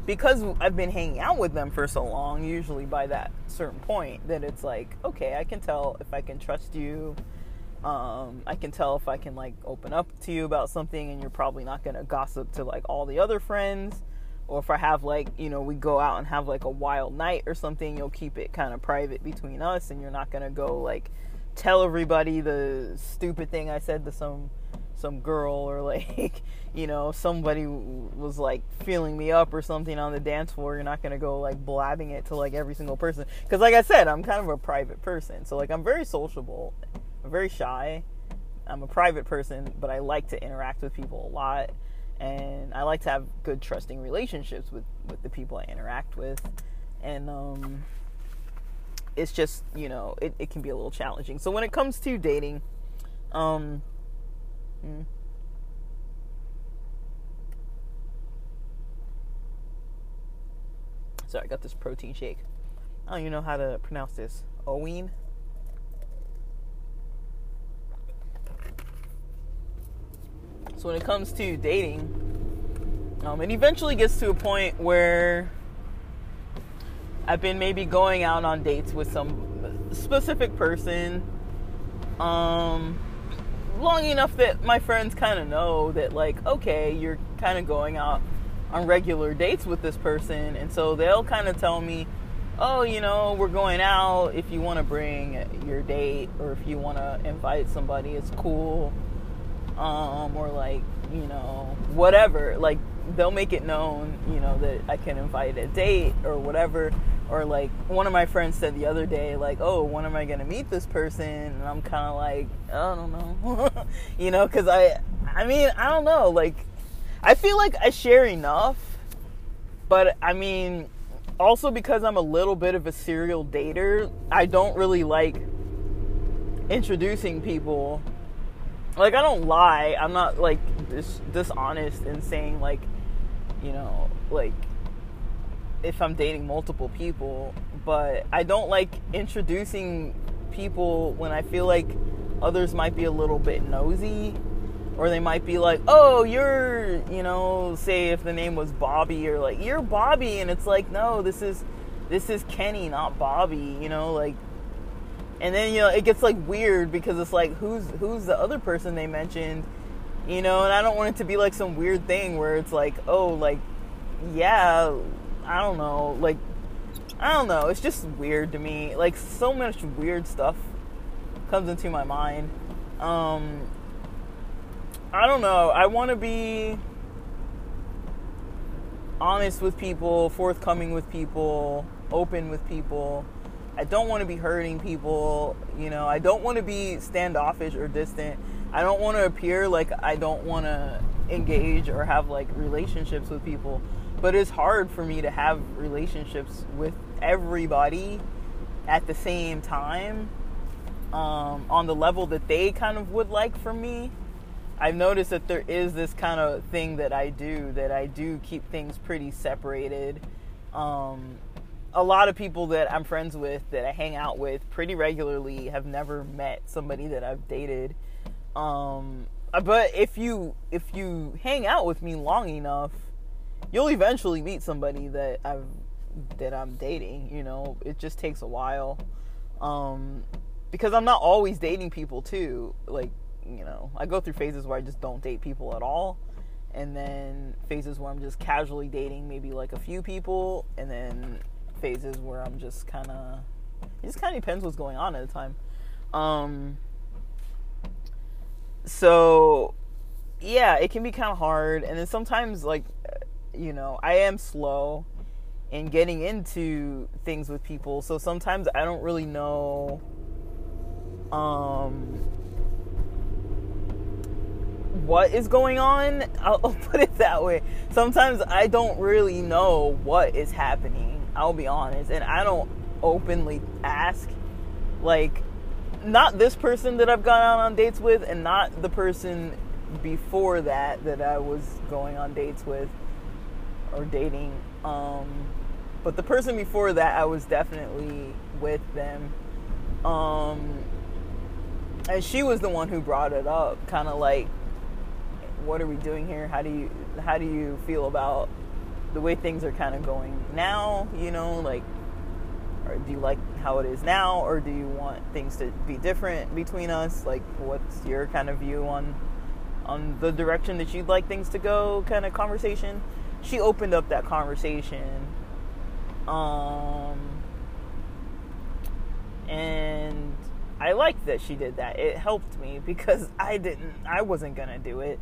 because I've been hanging out with them for so long, usually by that certain point, that it's like, okay, I can tell if I can trust you. Um, I can tell if I can, like, open up to you about something and you're probably not going to gossip to, like, all the other friends. Or if I have, like, you know, we go out and have, like, a wild night or something, you'll keep it kind of private between us, and you're not going to go, like, tell everybody the stupid thing I said to some some girl, or, like, you know, somebody was, like, feeling me up or something on the dance floor. You're not going to go, like, blabbing it to, like, every single person. Because, like I said, I'm kind of a private person. So, like, I'm very sociable. I'm very shy. I'm a private person, but I like to interact with people a lot, and I like to have good, trusting relationships with, with the people I interact with. And um, it's just, you know, it, it can be a little challenging. So when it comes to dating, um, sorry, I got this protein shake. I don't even know how to pronounce this. Oween. So when it comes to dating, um, it eventually gets to a point where I've been maybe going out on dates with some specific person um, long enough that my friends kind of know that, like, okay, you're kind of going out on regular dates with this person. And so they'll kind of tell me, oh, you know, we're going out. If you want to bring your date, or if you want to invite somebody, it's cool. Um, or, like, you know, whatever, like, they'll make it known, you know, that I can invite a date or whatever. Or, like, one of my friends said the other day, like, oh, when am I going to meet this person? And I'm kind of like, I don't know, you know, cause I, I mean, I don't know. Like, I feel like I share enough, but I mean, also because I'm a little bit of a serial dater, I don't really like introducing people. Like, I don't lie. I'm not, like, dis- dishonest in saying, like, you know, like, if I'm dating multiple people. But I don't like introducing people when I feel like others might be a little bit nosy. Or they might be like, oh, you're, you know, say if the name was Bobby, or like, you're Bobby. And it's like, no, this is, this is Kenny, not Bobby, you know, like. And then, you know, it gets, like, weird because it's like, who's who's the other person they mentioned, you know? And I don't want it to be, like, some weird thing where it's like, oh, like, yeah, I don't know. Like, I don't know. It's just weird to me. Like, so much weird stuff comes into my mind. Um, I don't know. I want to be honest with people, forthcoming with people, open with people. I don't want to be hurting people, you know. I don't want to be standoffish or distant. I don't want to appear like I don't want to engage or have like relationships with people. But it's hard for me to have relationships with everybody at the same time, um, on the level that they kind of would like from me. I've noticed that there is this kind of thing that I do, that I do keep things pretty separated. Um, a lot of people that I'm friends with, that I hang out with pretty regularly, have never met somebody that I've dated. Um, but if you, if you hang out with me long enough, you'll eventually meet somebody that I've, that I'm dating, you know, it just takes a while. Um, because I'm not always dating people too. Like, you know, I go through phases where I just don't date people at all. And then phases where I'm just casually dating maybe like a few people. And then phases where I'm just kind of, it just kind of depends what's going on at the time. Um, so yeah, it can be kind of hard. And then sometimes, like, you know, I am slow in getting into things with people. So sometimes I don't really know, um, what is going on. I'll, I'll put it that way. Sometimes I don't really know what is happening, I'll be honest, and I don't openly ask. Like, not this person that I've gone out on dates with, and not the person before that that I was going on dates with or dating, um but the person before that, I was definitely with them, um and she was the one who brought it up, kind of like, what are we doing here? How do you, how do you feel about the way things are kind of going now? You know, like, or do you like how it is now, or do you want things to be different between us? Like, what's your kind of view on, on the direction that you'd like things to go kind of conversation? She opened up that conversation. Um, and I liked that she did that. It helped me because I didn't, I wasn't going to do it.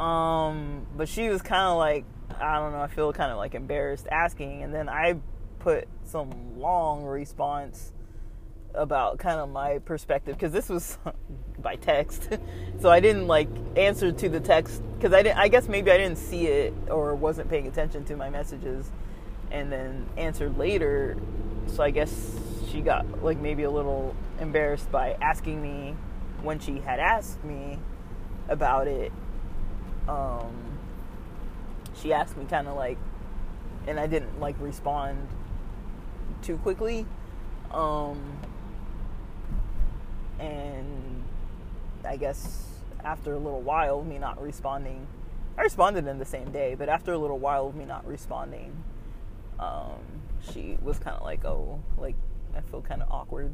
Um, but she was kind of like, I don't know, I feel kind of like embarrassed asking. And then I put some long response about kind of my perspective, because this was by text. So I didn't like answer to the text because I didn't, I guess maybe I didn't see it or wasn't paying attention to my messages, and then answered later. So I guess she got like maybe a little embarrassed by asking me when she had asked me about it. Um, she asked me kind of like, and I didn't like respond too quickly. Um, and I guess after a little while of me not responding, I responded in the same day, but after a little while of me not responding, um, she was kind of like, oh, like, I feel kind of awkward.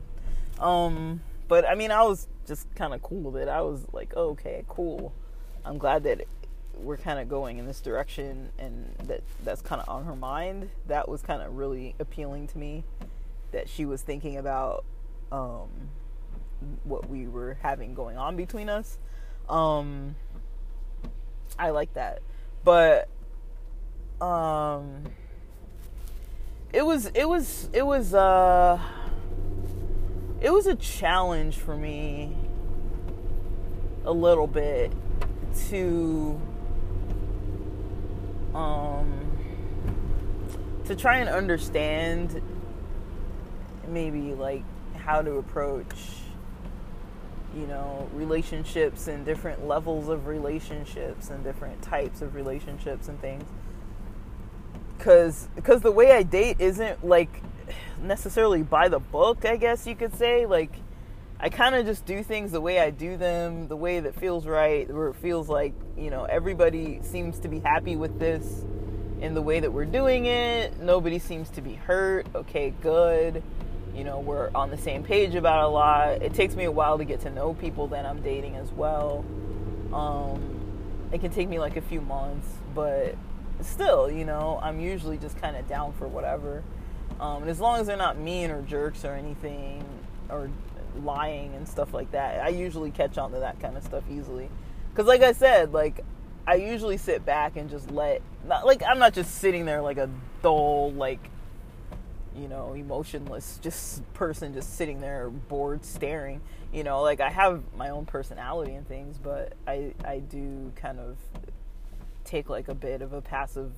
Um, but I mean, I was just kind of cool with it. I was like, oh, okay, cool. I'm glad that it, we're kind of going in this direction, and that that's kind of on her mind. That was kind of really appealing to me, that she was thinking about, um, what we were having going on between us. Um, I like that, but, um, it was, it was, it was, uh, it was a challenge for me a little bit to, um, to try and understand maybe like how to approach, you know, relationships and different levels of relationships and different types of relationships and things. Cause, cause the way I date isn't like necessarily by the book, I guess you could say. Like, I kind of just do things the way I do them, the way that feels right, where it feels like, you know, everybody seems to be happy with this in the way that we're doing it. Nobody seems to be hurt. Okay, good. You know, we're on the same page about a lot. It takes me a while to get to know people that I'm dating as well. Um, it can take me like a few months, but still, you know, I'm usually just kind of down for whatever. Um, and as long as they're not mean or jerks or anything, or lying and stuff like that, I usually catch on to that kind of stuff easily. Because like I said, like, I usually sit back and just let, not, like, I'm not just sitting there like a dull, like, you know, emotionless just person just sitting there bored staring, you know, like I have my own personality and things, but I, I do kind of take like a bit of a passive,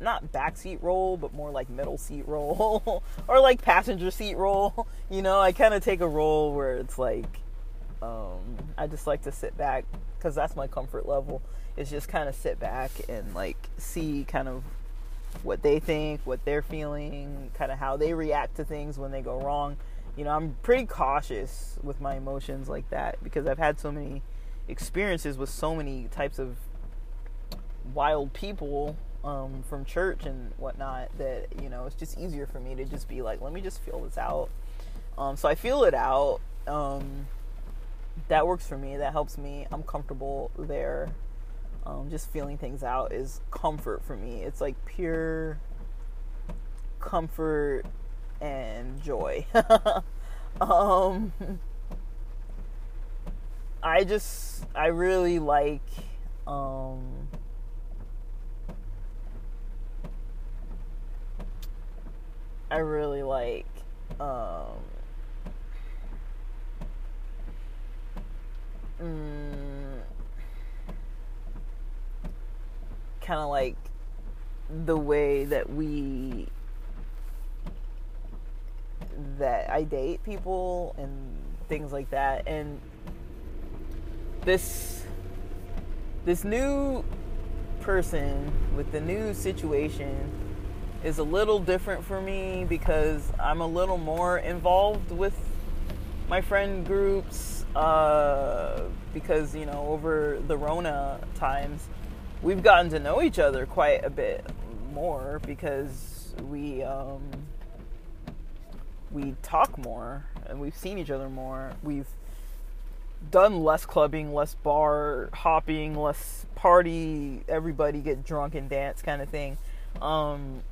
not backseat role, but more like middle seat role or like passenger seat role. You know, I kind of take a role where it's like, um, I just like to sit back because that's my comfort level, is just kind of sit back and like see kind of what they think, what they're feeling, kind of how they react to things when they go wrong. You know, I'm pretty cautious with my emotions like that because I've had so many experiences with so many types of wild people um, from church and whatnot that, you know, it's just easier for me to just be like, let me just feel this out. Um, so I feel it out. Um, that works for me. That helps me. I'm comfortable there. Um, just feeling things out is comfort for me. It's like pure comfort and joy. um, I just, I really like, um, I really like, um, mm, kind of like the way that we, that I date people and things like that. And this, this new person with the new situation is a little different for me because I'm a little more involved with my friend groups, uh, because, you know, over the Rona times, we've gotten to know each other quite a bit more because we, um, we talk more and we've seen each other more. We've done less clubbing, less bar hopping, less party, everybody get drunk and dance kind of thing. Um,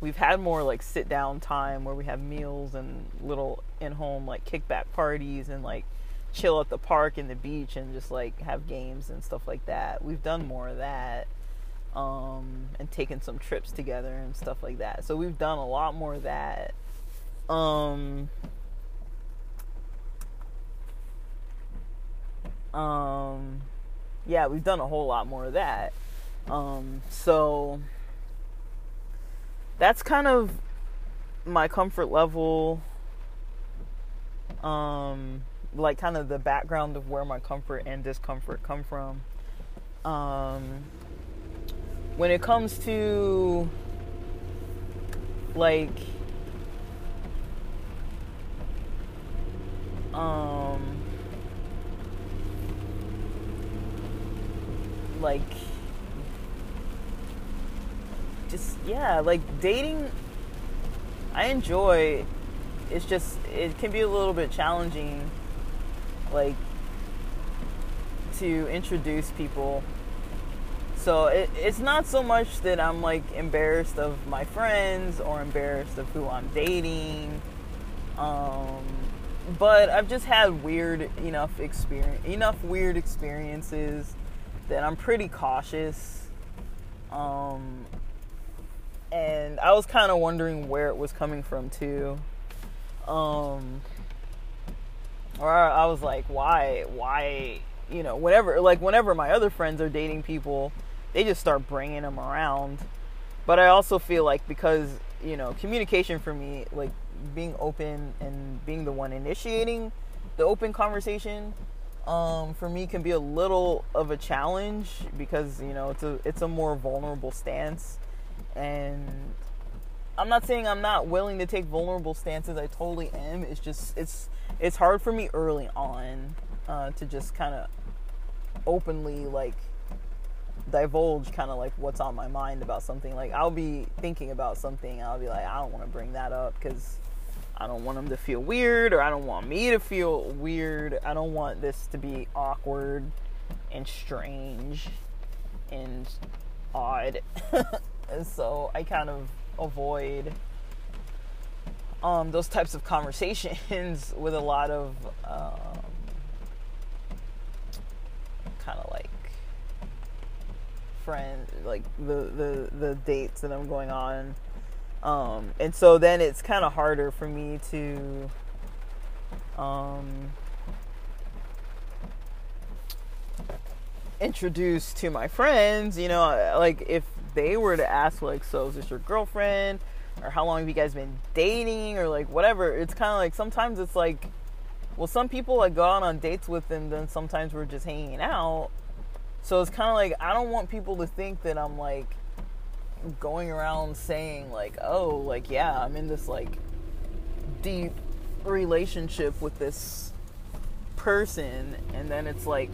we've had more like sit down time where we have meals and little in home like kickback parties and like chill at the park and the beach and just like have games and stuff like that. We've done more of that. Um, and taken some trips together and stuff like that. So we've done a lot more of that. Um, um, yeah, we've done a whole lot more of that. Um, so that's kind of my comfort level. Um, like kind of the background of where my comfort and discomfort come from. Um, when it comes to like, Um, like, just, yeah, like, dating, I enjoy, it's just, it can be a little bit challenging, like, to introduce people, so it, it's not so much that I'm, like, embarrassed of my friends, or embarrassed of who I'm dating, um, but I've just had weird enough experience, enough weird experiences that I'm pretty cautious. Um, and I was kind of wondering where it was coming from too. Um, or I, I was like, why, why, you know, whenever, like whenever my other friends are dating people, they just start bringing them around. But I also feel like because, you know, communication for me, like, being open and being the one initiating the open conversation, um, for me can be a little of a challenge because, you know, it's a, it's a more vulnerable stance. And I'm not saying I'm not willing to take vulnerable stances. I totally am. It's just, it's, it's hard for me early on, uh, to just kind of openly like divulge kind of like what's on my mind about something. Like I'll be thinking about something. I'll be like, I don't want to bring that up because I don't want them to feel weird, or I don't want me to feel weird. I don't want this to be awkward and strange and odd. And so I kind of avoid um, those types of conversations with a lot of um, kind of like friend, like the, the, the dates that I'm going on. Um, and so then it's kind of harder for me to, um, introduce to my friends, you know, like if they were to ask like, so is this your girlfriend, or how long have you guys been dating, or like whatever, it's kind of like sometimes it's like, well, some people I go out on dates with and then sometimes we're just hanging out. So it's kind of like, I don't want people to think that I'm like going around saying like, oh, like, yeah, I'm in this like deep relationship with this person. And then it's like,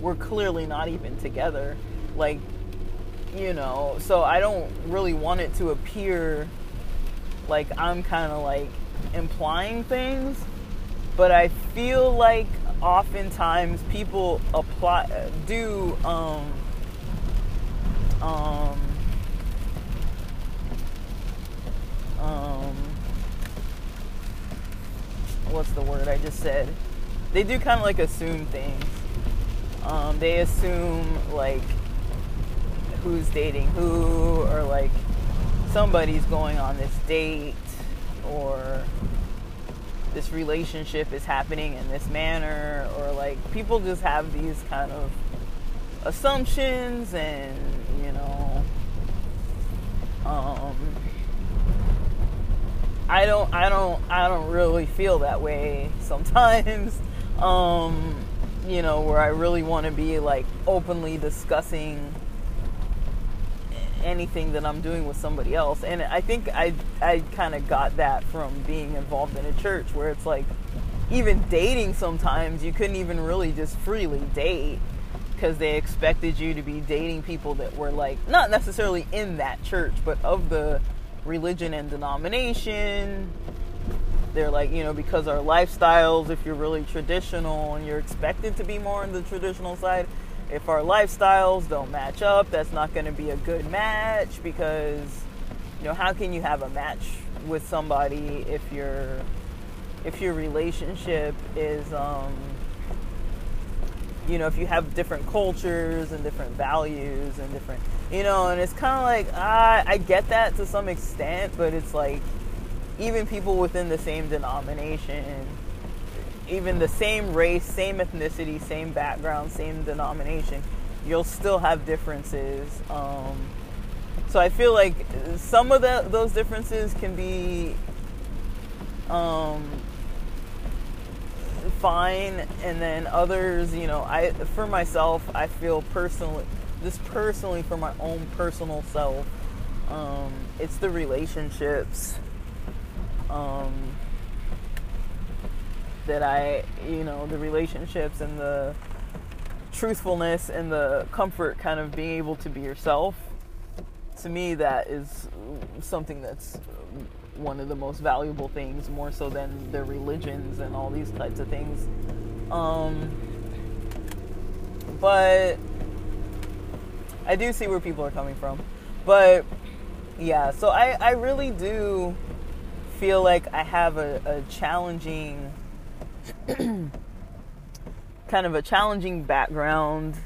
we're clearly not even together. Like, you know, so I don't really want it to appear like I'm kind of like implying things. But I feel like oftentimes people apply do um, um, um, what's the word I just said? They do kind of like assume things. Um, they assume like who's dating who, or like somebody's going on this date, or this relationship is happening in this manner, or like people just have these kind of assumptions, and you know, um, I don't, I don't, I don't really feel that way sometimes, um, you know, where I really want to be like openly discussing anything that I'm doing with somebody else. And I think I I kind of got that from being involved in a church, where it's like even dating sometimes you couldn't even really just freely date, because they expected you to be dating people that were like not necessarily in that church, but of the religion and denomination. They're like, you know, because our lifestyles, if you're really traditional and you're expected to be more on the traditional side, if our lifestyles don't match up, that's not going to be a good match, because, you know, how can you have a match with somebody if your if your relationship is, um, you know, if you have different cultures and different values and different, you know, and it's kind of like, I, I get that to some extent, but it's like, even people within the same denomination, even the same race, same ethnicity, same background, same denomination, you'll still have differences. Um, so I feel like some of the, those differences can be um, fine, and then others, you know, I for myself, I feel personally, just personally for my own personal self, um, it's the relationships Um, that I, you know, the relationships and the truthfulness and the comfort kind of being able to be yourself. To me, that is something that's one of the most valuable things, more so than the religions and all these types of things. Um, but I do see where people are coming from. But yeah, so I, I really do feel like I have a, a challenging kind of a challenging background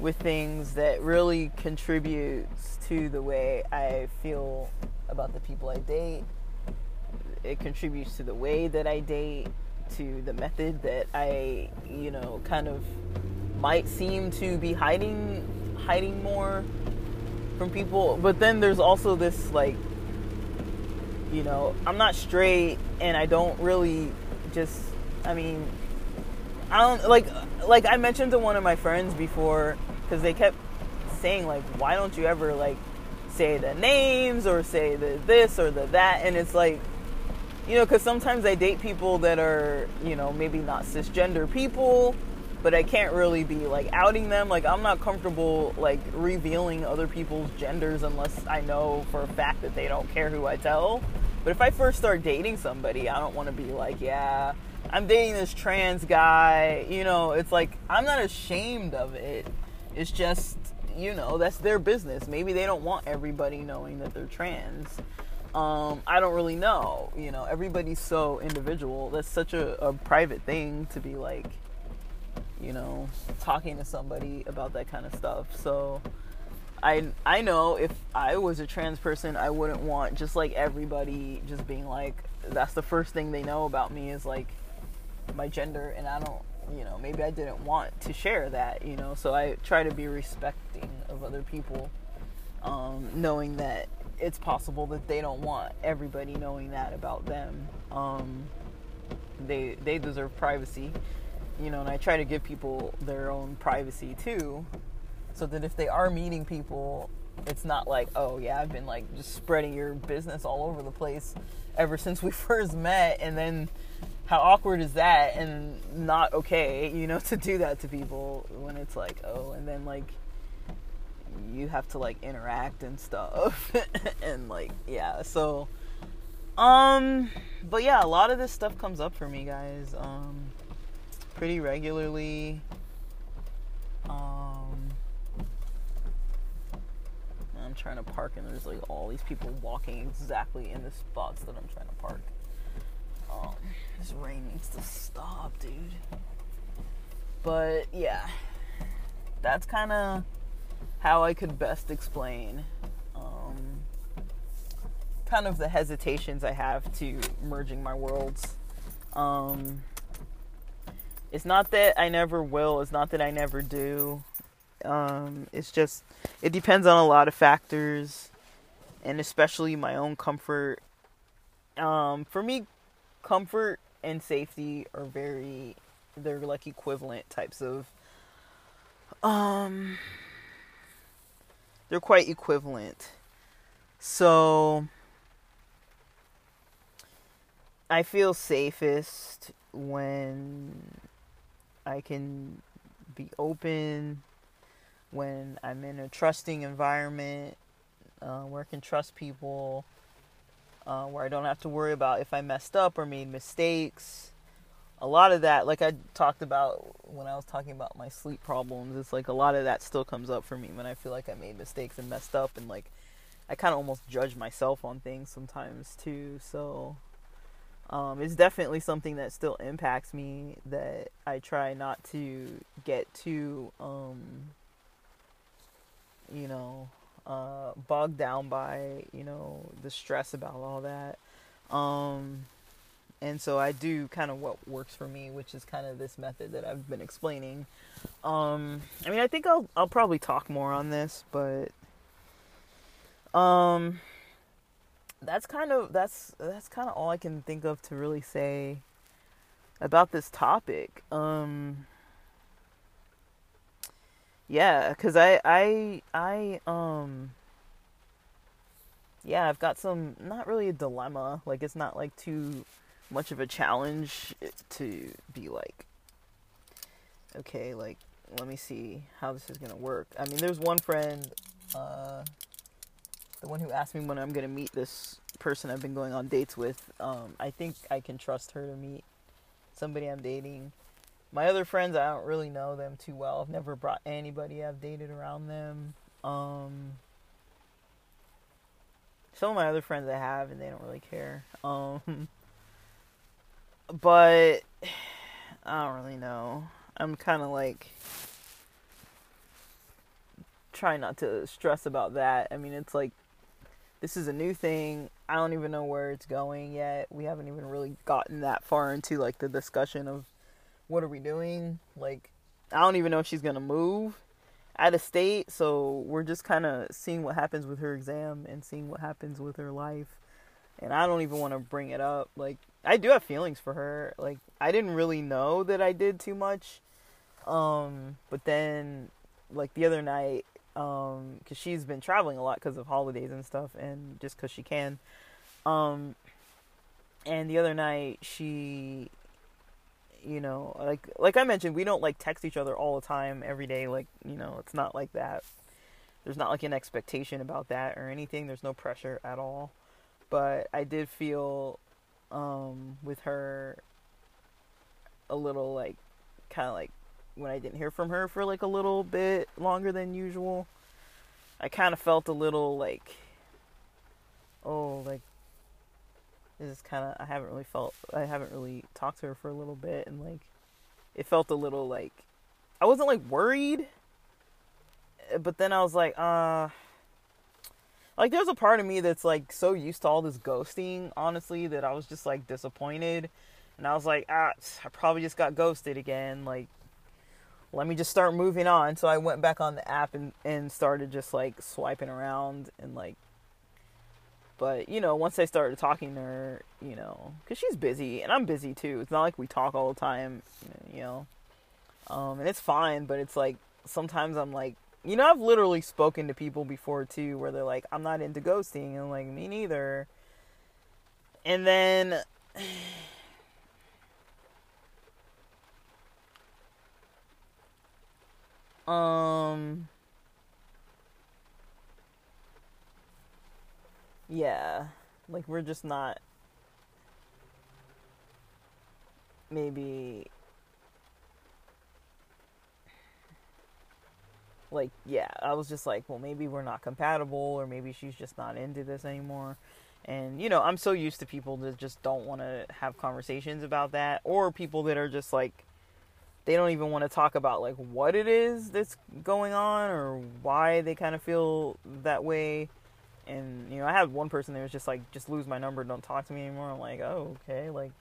with things that really contributes to the way I feel about the people I date. It contributes to the way that I date, to the method that I, you know, kind of might seem to be hiding hiding more from people. But then there's also this like, you know, I'm not straight, and I don't really just, I mean, I don't, like, like I mentioned to one of my friends before, because they kept saying, like, why don't you ever, like, say the names, or say the this, or the that, and it's like, you know, because sometimes I date people that are, you know, maybe not cisgender people, but I can't really be, like, outing them, like, I'm not comfortable, like, revealing other people's genders unless I know for a fact that they don't care who I tell. But if I first start dating somebody, I don't want to be like, yeah, I'm dating this trans guy. You know, it's like, I'm not ashamed of it. It's just, you know, that's their business. Maybe they don't want everybody knowing that they're trans. Um, I don't really know. You know, everybody's so individual. That's such a, a private thing to be like, you know, talking to somebody about that kind of stuff. So I I know if I was a trans person, I wouldn't want just like everybody just being like, that's the first thing they know about me is like my gender, and I don't you know, maybe I didn't want to share that, you know, so I try to be respecting of other people, um, knowing that it's possible that they don't want everybody knowing that about them. Um, they, they deserve privacy, you know, and I try to give people their own privacy too, so that if they are meeting people, it's not like, oh yeah, I've been like just spreading your business all over the place ever since we first met, and then how awkward is that? And not okay, you know, to do that to people when it's like, oh, and then like you have to like interact and stuff and like, yeah, so um but yeah, a lot of this stuff comes up for me, guys, um pretty regularly. um I'm trying to park and there's like all these people walking exactly in the spots that I'm trying to park. Oh, this rain needs to stop, dude. But yeah, that's kind of how I could best explain um, kind of the hesitations I have to merging my worlds. Um, it's not that I never will. It's not that I never do. Um, it's just, it depends on a lot of factors, and especially my own comfort. Um, for me, comfort and safety are very, they're like equivalent types of, um, they're quite equivalent. So I feel safest when I can be open, when I'm in a trusting environment, uh, where I can trust people, uh, where I don't have to worry about if I messed up or made mistakes. A lot of that, like I talked about when I was talking about my sleep problems, it's like a lot of that still comes up for me when I feel like I made mistakes and messed up, and like I kind of almost judge myself on things sometimes too. So um, it's definitely something that still impacts me, that I try not to get too... Um, you know, uh, bogged down by, you know, the stress about all that. Um, and so I do kind of what works for me, which is kind of this method that I've been explaining. Um, I mean, I think I'll, I'll probably talk more on this, but, um, that's kind of, that's, that's kind of all I can think of to really say about this topic. Um, Yeah, because I, I, I, um, yeah, I've got some, not really a dilemma, like, it's not, like, too much of a challenge to be, like, okay, like, let me see how this is gonna work. I mean, there's one friend, uh, the one who asked me when I'm gonna meet this person I've been going on dates with, um, I think I can trust her to meet somebody I'm dating. My other friends, I don't really know them too well. I've never brought anybody I've dated around them. Um, some of my other friends I have, and they don't really care. Um, but I don't really know. I'm kind of like trying not to stress about that. I mean, it's like, this is a new thing. I don't even know where it's going yet. We haven't even really gotten that far into like the discussion of what are we doing? Like, I don't even know if she's going to move out of state. So we're just kind of seeing what happens with her exam and seeing what happens with her life. And I don't even want to bring it up. Like, I do have feelings for her. Like, I didn't really know that I did too much. Um, but then, like, the other night, um, because she's been traveling a lot because of holidays and stuff, and just because she can. Um, and the other night, she... You know, like, like I mentioned, we don't like text each other all the time, every day. Like, you know, it's not like that. There's not like an expectation about that or anything. There's no pressure at all. But I did feel, um, with her a little like, kind of like when I didn't hear from her for like a little bit longer than usual, I kind of felt a little like, oh, like, it's kind of, I haven't really felt, I haven't really talked to her for a little bit, and like, it felt a little like, I wasn't like worried, but then I was like, uh, like there's a part of me that's like so used to all this ghosting, honestly, that I was just like disappointed And I was like, ah, I probably just got ghosted again. Like, let me just start moving on. So I went back on the app and, and started just, like, swiping around and, like, but, you know, once I started talking to her, you know, because she's busy, and I'm busy, too. It's not like we talk all the time, you know, um, and it's fine, but it's, like, sometimes I'm, like, you know, I've literally spoken to people before, too, where they're, like, I'm not into ghosting, and, like, me neither, and then... Um, yeah, like, we're just not, maybe, like, yeah, I was just like, well, maybe we're not compatible, or maybe she's just not into this anymore, and, you know, I'm so used to people that just don't want to have conversations about that, or people that are just, like, they don't even want to talk about, like, what it is that's going on or why they kind of feel that way. And, you know, I had one person that was just like, just lose my number, don't talk to me anymore. I'm like, oh, okay. Like,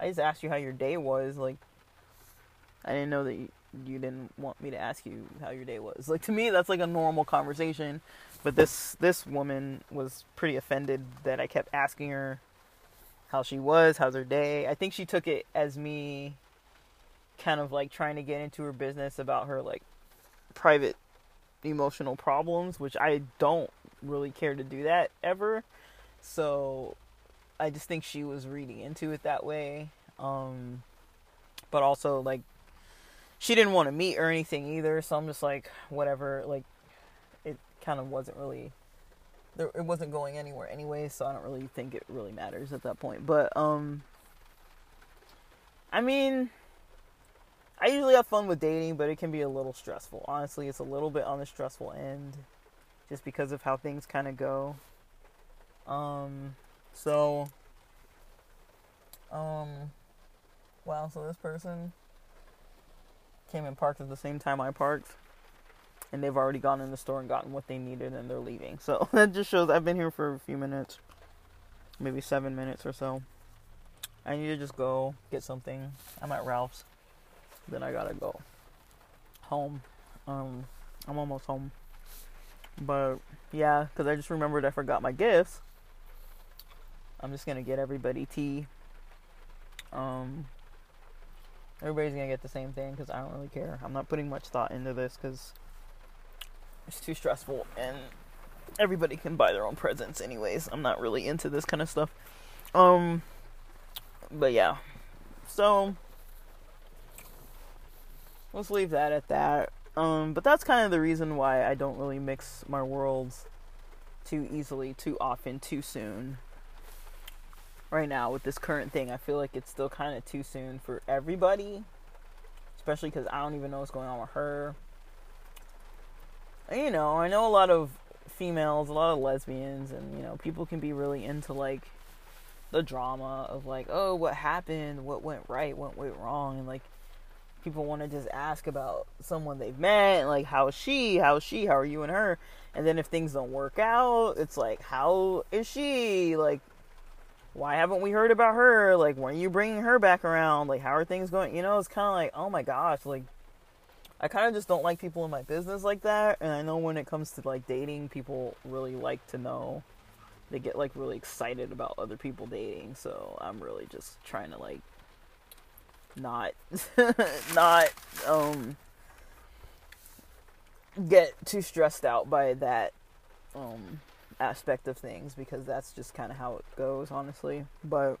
I just asked you how your day was. Like, I didn't know that you, you didn't want me to ask you how your day was. Like, to me, that's like a normal conversation. But this, this woman was pretty offended that I kept asking her how she was, how's her day. I think she took it as me... kind of like trying to get into her business about her like private emotional problems, which I don't really care to do that ever. So I just think she was reading into it that way. Um, but also like she didn't want to meet or anything either. So I'm just like, whatever, like it kind of wasn't really, there, it wasn't going anywhere anyway. So I don't really think it really matters at that point. But, um, I mean, I usually have fun with dating, but it can be a little stressful. Honestly, it's a little bit on the stressful end just because of how things kind of go. Um, so, um, wow, so this person came and parked at the same time I parked, and they've already gone in the store and gotten what they needed, and they're leaving. So that just shows I've been here for a few minutes, maybe seven minutes or so. I need to just go get something. I'm at Ralph's. Then I gotta go home. Um, I'm almost home. But, yeah, because I just remembered I forgot my gifts. I'm just gonna get everybody tea. Um, everybody's gonna get the same thing because I don't really care. I'm not putting much thought into this because it's too stressful. And everybody can buy their own presents anyways. I'm not really into this kind of stuff. Um, but, yeah. So... let's leave that at that. Um, but that's kind of the reason why I don't really mix my worlds too easily, too often, too soon. Right now, with this current thing, I feel like it's still kind of too soon for everybody. Especially because I don't even know what's going on with her. And, you know, I know a lot of females, a lot of lesbians, and, you know, people can be really into, like, the drama of, like, oh, what happened? What went right? What went wrong? And, like, people want to just ask about someone they've met, like, how is she, how is she, how are you and her, and then if things don't work out, it's like, how is she, like, why haven't we heard about her, like, when are you bringing her back around, like, how are things going, you know, it's kind of like, oh my gosh, like, I kind of just don't like people in my business like that, and I know when it comes to, like, dating, people really like to know, they get, like, really excited about other people dating, so I'm really just trying to, like, not, not, um, get too stressed out by that, um, aspect of things, because that's just kind of how it goes, honestly, but,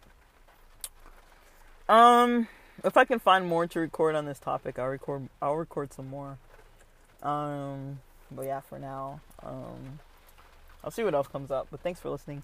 um, if I can find more to record on this topic, I'll record, I'll record some more, um, but yeah, for now, um, I'll see what else comes up, but thanks for listening.